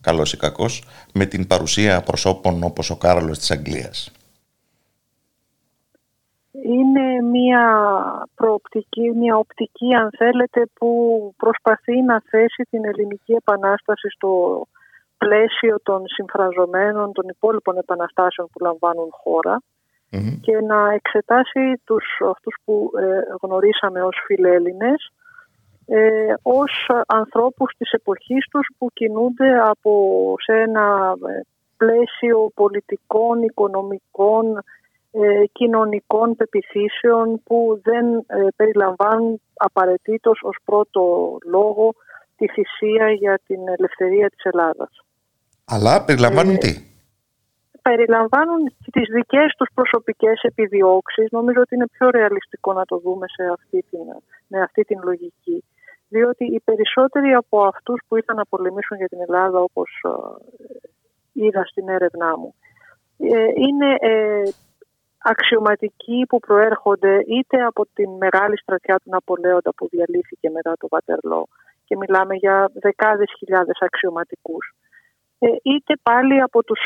καλός ή κακός, με την παρουσία προσώπων όπως ο Κάρολος της Αγγλίας. Είναι μια προοπτική, μια οπτική, αν θέλετε, που προσπαθεί να θέσει την Ελληνική Επανάσταση στο πλαίσιο των συμφραζομένων, των υπόλοιπων επαναστάσεων που λαμβάνουν χώρα, και να εξετάσει αυτούς που γνωρίσαμε ως φιλέλληνες, ως ανθρώπους της εποχής τους που κινούνται σε ένα πλαίσιο πολιτικών, οικονομικών, κοινωνικών πεποιθήσεων που δεν περιλαμβάνουν απαραίτητος ως πρώτο λόγο τη θυσία για την ελευθερία της Ελλάδας. Αλλά περιλαμβάνουν τι? Περιλαμβάνουν τις δικές τους προσωπικές επιδιώξεις. Νομίζω ότι είναι πιο ρεαλιστικό να το δούμε με αυτή την λογική. Διότι οι περισσότεροι από αυτούς που ήρθαν να πολεμήσουν για την Ελλάδα, όπως είδα στην έρευνά μου, είναι αξιωματικοί που προέρχονται είτε από την μεγάλη στρατιά του Ναπολέοντα που διαλύθηκε μετά το Βατερλό, και μιλάμε για δεκάδες χιλιάδες αξιωματικούς, είτε πάλι από τους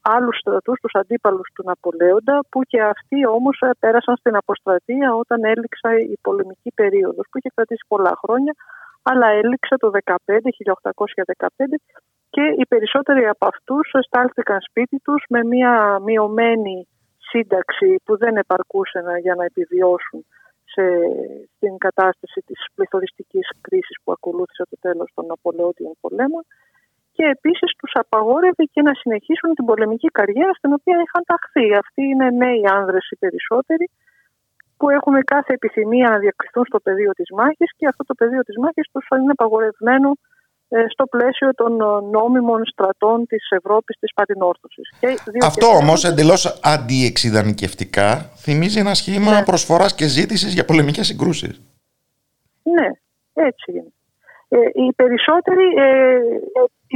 άλλους στρατούς, τους αντίπαλους του Ναπολέοντα, που και αυτοί όμως πέρασαν στην αποστρατεία όταν έληξε η πολεμική περίοδος, που είχε κρατήσει πολλά χρόνια, αλλά έληξε το 1815, και οι περισσότεροι από αυτούς στάλθηκαν σπίτι τους με μια μειωμένη σύνταξη που δεν επαρκούσε για να επιβιώσουν στην κατάσταση της πληθωριστικής κρίσης που ακολούθησε το τέλος των Ναπολεόντιων πολέμων, και επίσης τους απαγόρευε και να συνεχίσουν την πολεμική καριέρα στην οποία είχαν ταχθεί. Αυτοί είναι νέοι άνδρες οι περισσότεροι που έχουν κάθε επιθυμία να διακριθούν στο πεδίο της μάχης, και αυτό το πεδίο της μάχης τους είναι απαγορευμένο στο πλαίσιο των νόμιμων στρατών της Ευρώπης της Πατινόρθωσης. Αυτό όμως εντελώς αντιεξιδανικευτικά θυμίζει ένα σχήμα προσφοράς και ζήτησης για πολεμικές συγκρούσεις. Ναι, έτσι είναι. Οι περισσότεροι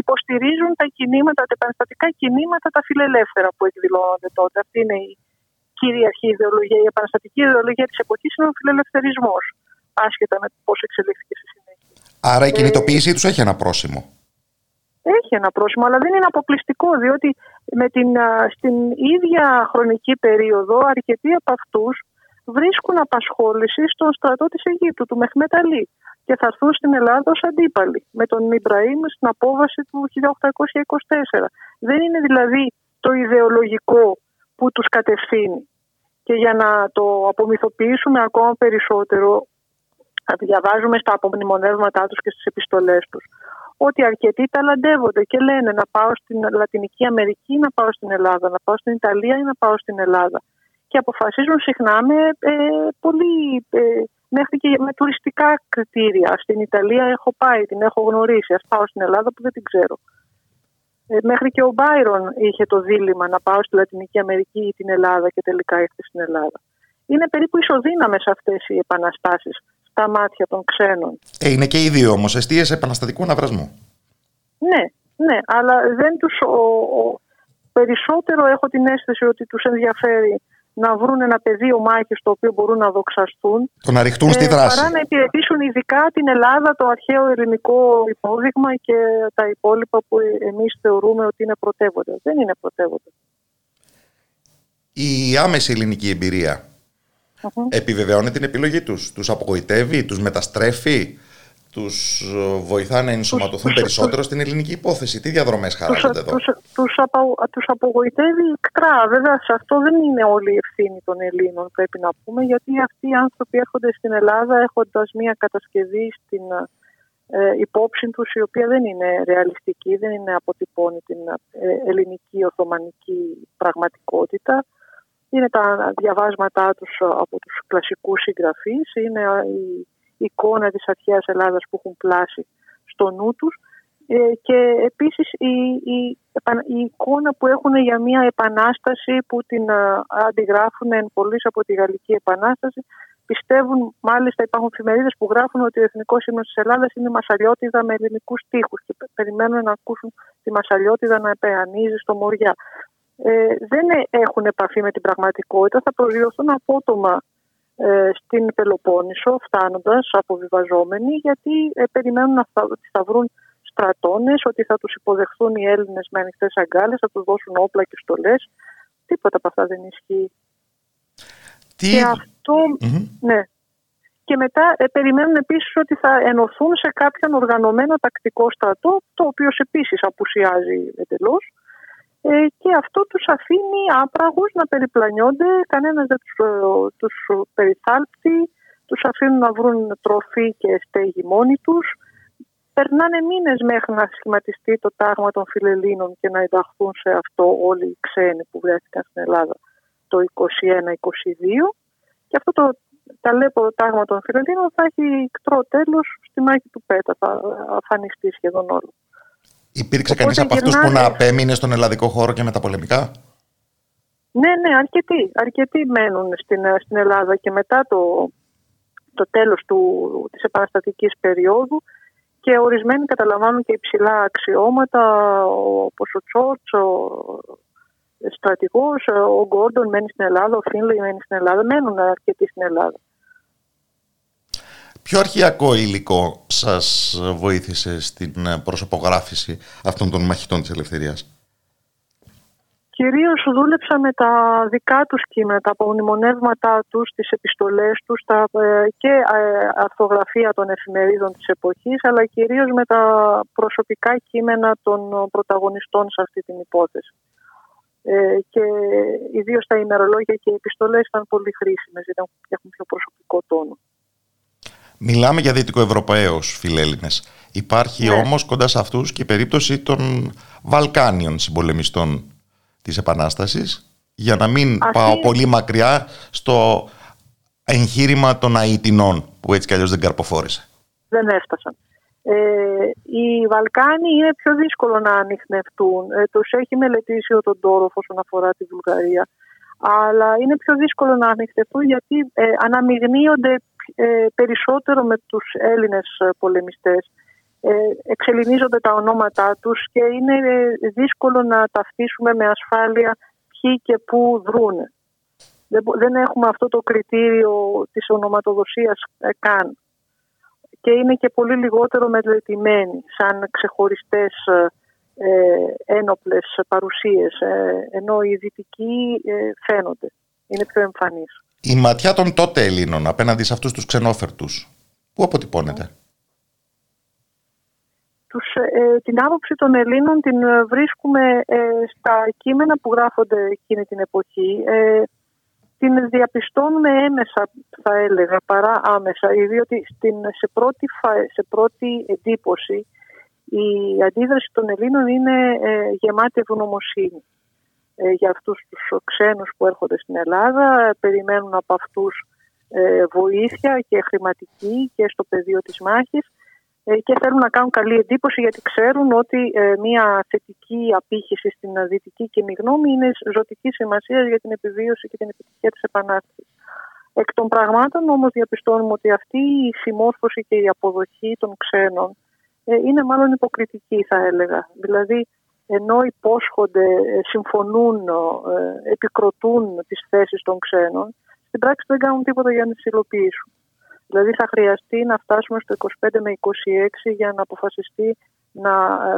υποστηρίζουν τα κινήματα, τα επαναστατικά κινήματα, τα φιλελεύθερα που εκδηλώνονται τότε. Αυτή είναι η κυριαρχή ιδεολογία, η επαναστατική ιδεολογία της εποχής είναι ο φιλελευθερισμός, άσχετα με πώς εξελίχθηκε στη συνέχεια. Άρα η κινητοποίησή τους έχει ένα πρόσημο. Έχει ένα πρόσημο, αλλά δεν είναι αποκλειστικό, διότι στην ίδια χρονική περίοδο αρκετοί από αυτούς βρίσκουν απασχόληση στον στρατό της Αιγύπτου, του Μεχμέτ Αλή, και θα έρθουν στην Ελλάδα ως αντίπαλοι, με τον Ιμπραήμ στην απόβαση του 1824. Δεν είναι δηλαδή το ιδεολογικό που τους κατευθύνει. Και για να το απομυθοποιήσουμε ακόμα περισσότερο, θα διαβάζουμε στα απομνημονεύματά τους και στις επιστολές τους ότι αρκετοί ταλαντεύονται και λένε να πάω στην Λατινική Αμερική ή να πάω στην Ελλάδα, να πάω στην Ιταλία ή να πάω στην Ελλάδα. Και αποφασίζουν συχνά μέχρι και με τουριστικά κριτήρια. Στην Ιταλία έχω πάει, την έχω γνωρίσει, ας πάω στην Ελλάδα που δεν την ξέρω. Μέχρι και ο Μπάιρον είχε το δίλημμα να πάω στη Λατινική Αμερική ή την Ελλάδα, και τελικά ήρθε στην Ελλάδα. Είναι περίπου ισοδύναμες αυτές οι επαναστάσεις τα μάτια των ξένων. Είναι και οι δύο όμως εστίες επαναστατικού αναβρασμού. Ναι, αλλά δεν τους... Περισσότερο έχω την αίσθηση ότι τους ενδιαφέρει να βρουν ένα πεδίο μάχης στο οποίο μπορούν να δοξαστούν, το να ριχτούν στη δράση, παρά να υπηρετήσουν ειδικά την Ελλάδα, το αρχαίο ελληνικό υπόδειγμα και τα υπόλοιπα που εμείς θεωρούμε ότι είναι πρωτεύοντα. Δεν είναι πρωτεύοντα. Η άμεση ελληνική εμπειρία επιβεβαιώνει την επιλογή τους. Τους απογοητεύει, τους μεταστρέφει, τους βοηθά να ενσωματωθούν περισσότερο στην ελληνική υπόθεση. Τι διαδρομές χαράζονται εδώ? Τους απογοητεύει εκτρά. Βέβαια, σε αυτό δεν είναι όλη η ευθύνη των Ελλήνων, πρέπει να πούμε, γιατί αυτοί οι άνθρωποι έρχονται στην Ελλάδα έχοντας μια κατασκευή στην υπόψη τους, η οποία δεν είναι ρεαλιστική, δεν είναι αποτυπώνει την ελληνική οθωμανική πραγματικότητα. Είναι τα διαβάσματά τους από τους κλασικούς συγγραφείς, είναι η εικόνα της αρχαίας Ελλάδας που έχουν πλάσει στο νου τους και επίσης η εικόνα που έχουν για μια επανάσταση που την αντιγράφουν εν πολλοίς από τη Γαλλική Επανάσταση. Πιστεύουν, μάλιστα υπάρχουν εφημερίδες που γράφουν ότι ο εθνικός ύμνος της Ελλάδας είναι μασαλιώτιδα με ελληνικούς στίχους και περιμένουν να ακούσουν τη μασαλιώτιδα να επεανίζει στο Μοριά. Δεν έχουν επαφή με την πραγματικότητα, θα προσδιοθούν απότομα στην Πελοπόννησο φτάνοντας αποβιβαζόμενοι, γιατί περιμένουν ότι θα βρουν στρατώνες, ότι θα τους υποδεχθούν οι Έλληνες με ανοιχτές αγκάλες, θα τους δώσουν όπλα και στολές. Τίποτα από αυτά δεν ισχύει. Και αυτό, ναι. Και μετά περιμένουν επίσης ότι θα ενωθούν σε κάποιον οργανωμένο τακτικό στρατό, το οποίο επίσης απουσιάζει εντελώς. Και αυτό τους αφήνει άπραγους να περιπλανιόνται, κανένας δεν τους περιθάλπτει, τους αφήνουν να βρουν τροφή και στέγη μόνοι τους. Περνάνε μήνες μέχρι να σχηματιστεί το τάγμα των φιλελλήνων και να ενταχθούν σε αυτό όλοι οι ξένοι που βρέθηκαν στην Ελλάδα το 21-22. Και αυτό το ταλέποδο τάγμα των φιλελλήνων θα έχει ικτρό τέλος στη μάχη του Πέτα, θα αφανιστεί σχεδόν όλο. Υπήρξε κανείς από αυτούς που να απέμεινε στον ελλαδικό χώρο και με τα πολεμικά? Ναι, αρκετοί μένουν στην Ελλάδα και μετά το τέλος της επαναστατικής περίοδου και ορισμένοι καταλαμβάνουν και υψηλά αξιώματα, όπως ο Τσόρτς, ο στρατηγός, ο Γκόρντον μένει στην Ελλάδα, ο Φίνλεϊ μένει στην Ελλάδα, μένουν αρκετοί στην Ελλάδα. Ποιο αρχειακό υλικό σας βοήθησε στην προσωπογράφηση αυτών των μαχητών της ελευθερίας? Κυρίως δούλεψα με τα δικά τους κείμενα, τα απομνημονεύματά τους, τις επιστολές τους και αρθογραφία των εφημερίδων της εποχής, αλλά κυρίως με τα προσωπικά κείμενα των πρωταγωνιστών σε αυτή την υπόθεση. Και ιδίως τα ημερολόγια και οι επιστολές ήταν πολύ χρήσιμες, γιατί έχουν πιο προσωπικό τόνο. Μιλάμε για δυτικοευρωπαίους φιλέλληνες. Υπάρχει όμως κοντά σε αυτούς και η περίπτωση των Βαλκάνιων συμπολεμιστών της Επανάστασης. Για να μην πάω πολύ μακριά στο εγχείρημα των Αιτινών, που έτσι κι αλλιώς δεν καρποφόρησε. Δεν έφτασαν. Οι Βαλκάνοι είναι πιο δύσκολο να ανιχνευτούν. Τους έχει μελετήσει ο Τοντόροφ όσον αφορά τη Βουλγαρία. Αλλά είναι πιο δύσκολο να ανιχνευτούν γιατί αναμειγνύονται περισσότερο με τους Έλληνες πολεμιστές, εξελληνίζονται τα ονόματά τους και είναι δύσκολο να ταυτίσουμε με ασφάλεια ποιοι και πού δρούν. Δεν έχουμε αυτό το κριτήριο της ονοματοδοσίας καν και είναι και πολύ λιγότερο μελετημένοι σαν ξεχωριστές ένοπλες παρουσίες, ενώ οι δυτικοί φαίνονται, είναι πιο εμφανείς. Η ματιά των τότε Ελλήνων απέναντι σε αυτούς τους ξενόφερτους, πού αποτυπώνεται? Την άποψη των Ελλήνων την βρίσκουμε στα κείμενα που γράφονται εκείνη την εποχή. Την διαπιστώνουμε έμεσα, θα έλεγα, παρά άμεσα, διότι σε πρώτη εντύπωση η αντίδραση των Ελλήνων είναι γεμάτη ευγνωμοσύνη για αυτούς τους ξένους που έρχονται στην Ελλάδα, περιμένουν από αυτούς βοήθεια και χρηματική και στο πεδίο της μάχης και θέλουν να κάνουν καλή εντύπωση γιατί ξέρουν ότι μια θετική απήχηση στην δυτική κοινή γνώμη είναι ζωτική σημασία για την επιβίωση και την επιτυχία της Επανάστασης. Εκ των πραγμάτων όμως διαπιστώνουμε ότι αυτή η συμμόρφωση και η αποδοχή των ξένων είναι μάλλον υποκριτική, θα έλεγα. Δηλαδή, ενώ υπόσχονται, συμφωνούν, επικροτούν τις θέσεις των ξένων, στην πράξη δεν κάνουν τίποτα για να τις υλοποιήσουν. Δηλαδή θα χρειαστεί να φτάσουμε στο 25 με 26 για να αποφασιστεί να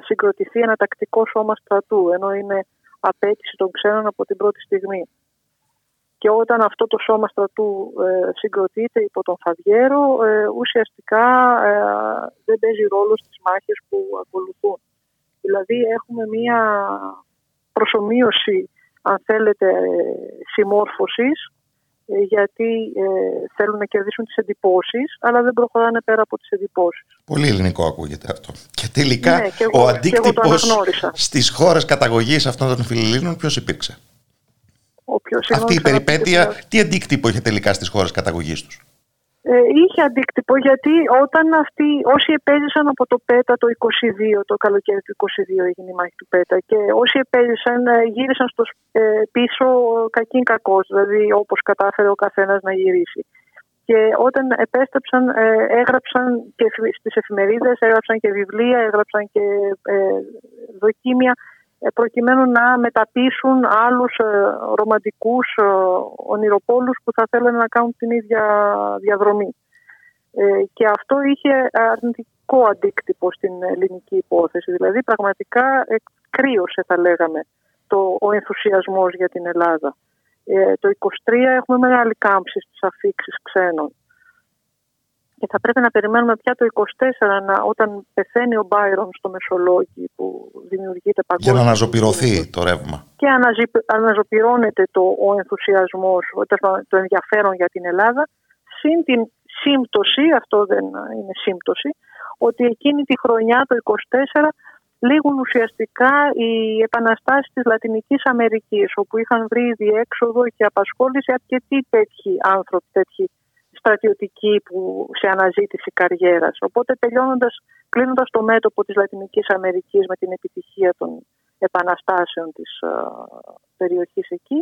συγκροτηθεί ένα τακτικό σώμα στρατού, ενώ είναι απέτηση των ξένων από την πρώτη στιγμή. και όταν αυτό το σώμα στρατού συγκροτείται υπό τον Φαβιέρο, ουσιαστικά δεν παίζει ρόλο στις μάχες που ακολουθούν. Δηλαδή έχουμε μία προσομοίωση, αν θέλετε, συμμόρφωσης, γιατί θέλουν να κερδίσουν τις εντυπώσεις, αλλά δεν προχωράνε πέρα από τις εντυπώσεις. Πολύ ελληνικό ακούγεται αυτό. Και τελικά ναι, και εγώ, ο αντίκτυπος στις χώρες καταγωγής αυτών των φιλελλήνων ποιος υπήρξε? Αυτή η περιπέτεια, τι αντίκτυπο είχε τελικά στις χώρες καταγωγής τους? Είχε αντίκτυπο, γιατί όταν αυτοί, όσοι επέζησαν από το ΠΕΤΑ το 22, το καλοκαίρι του 22 έγινε η μάχη του ΠΕΤΑ, και όσοι επέζησαν γύρισαν στο πίσω κακήν κακός, δηλαδή όπως κατάφερε ο καθένας να γυρίσει. Και όταν επέστρεψαν έγραψαν και στις εφημερίδες, έγραψαν και βιβλία, έγραψαν και δοκίμια, προκειμένου να μεταπείσουν άλλους ρομαντικούς ονειροπόλους που θα θέλουν να κάνουν την ίδια διαδρομή. Και αυτό είχε αρνητικό αντίκτυπο στην ελληνική υπόθεση. Δηλαδή πραγματικά κρύωσε, θα λέγαμε, ο ενθουσιασμός για την Ελλάδα. Το 23 έχουμε μεγάλη κάμψη στις αφήξεις ξένων. Και θα πρέπει να περιμένουμε πια το 24 όταν πεθαίνει ο Μπάιρον στο Μεσολόγγι, που δημιουργείται παγκόσμια. Για να αναζωπυρωθεί το ρεύμα. Και αναζωπυρώνεται ο ενθουσιασμός, το ενδιαφέρον για την Ελλάδα, συν την σύμπτωση, αυτό δεν είναι σύμπτωση, ότι εκείνη τη χρονιά το 24 λήγουν ουσιαστικά οι επαναστάσεις της Λατινικής Αμερικής, όπου είχαν βρει διέξοδο και απασχόληση αρκετοί τέτοιοι άνθρωποι, τέτοιοι στρατιωτική που σε αναζήτηση καριέρας. Οπότε κλείνοντας το μέτωπο της Λατινικής Αμερικής με την επιτυχία των επαναστάσεων της περιοχής εκεί,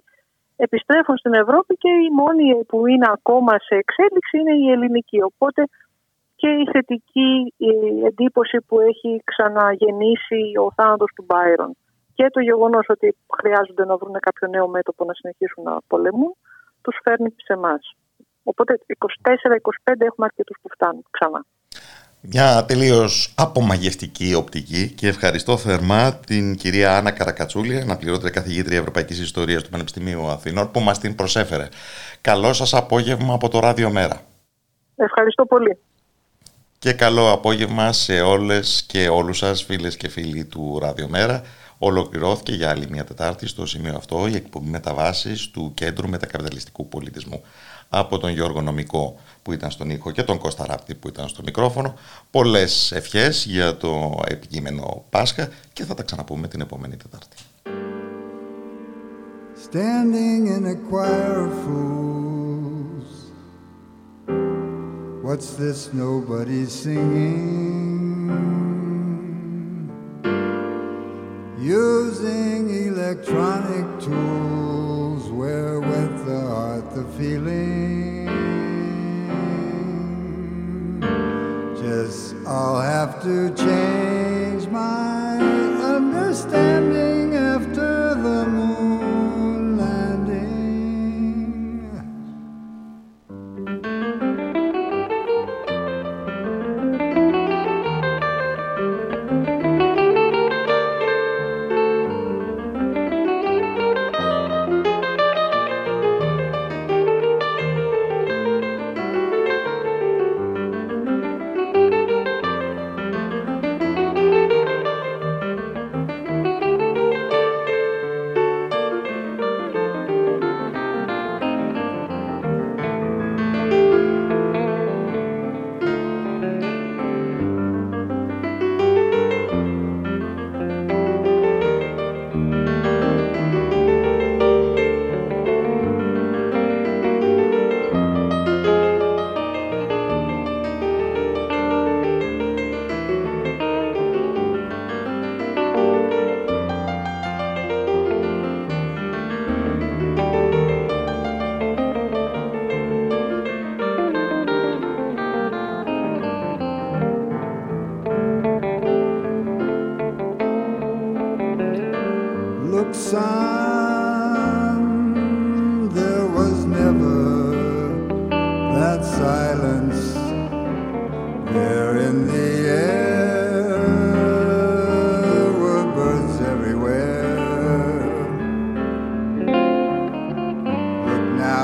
επιστρέφουν στην Ευρώπη και η μόνη που είναι ακόμα σε εξέλιξη είναι η ελληνική. Οπότε και η θετική εντύπωση που έχει ξαναγεννήσει ο θάνατος του Μπάιρον και το γεγονός ότι χρειάζονται να βρουν κάποιο νέο μέτωπο να συνεχίσουν να πολεμούν, τους φέρνει σε εμάς. Οπότε 24-25 έχουμε αρκετούς που φτάνουν ξανά. Μια τελείως απομαγευτική οπτική, και ευχαριστώ θερμά την κυρία Άννα Καρακατσούλη, αναπληρώτρια καθηγήτρια Ευρωπαϊκής Ιστορίας του Πανεπιστημίου Αθηνών, που μας την προσέφερε. Καλό σας απόγευμα από το Ράδιο Μέρα. Ευχαριστώ πολύ. Και καλό απόγευμα σε όλες και όλους σας, φίλες και φίλοι του Ράδιο Μέρα. Ολοκληρώθηκε για άλλη μια Τετάρτη στο σημείο αυτό η εκπομπή Μεταβάσεις του Κέντρου Μετακαπιταλιστικού Πολιτισμού. Από τον Γιώργο Νομικό που ήταν στον ήχο και τον Κώστα Ράπτη που ήταν στο μικρόφωνο, πολλές ευχές για το επικείμενο Πάσχα και θα τα ξαναπούμε την επόμενη Τετάρτη. Standing in a choir of fools, what's this nobody singing? Using electronic tools, where with the heart the feeling, just I'll have to change my understanding after the moon landing. Son, there was never that silence there in the air, were birds everywhere. Look now.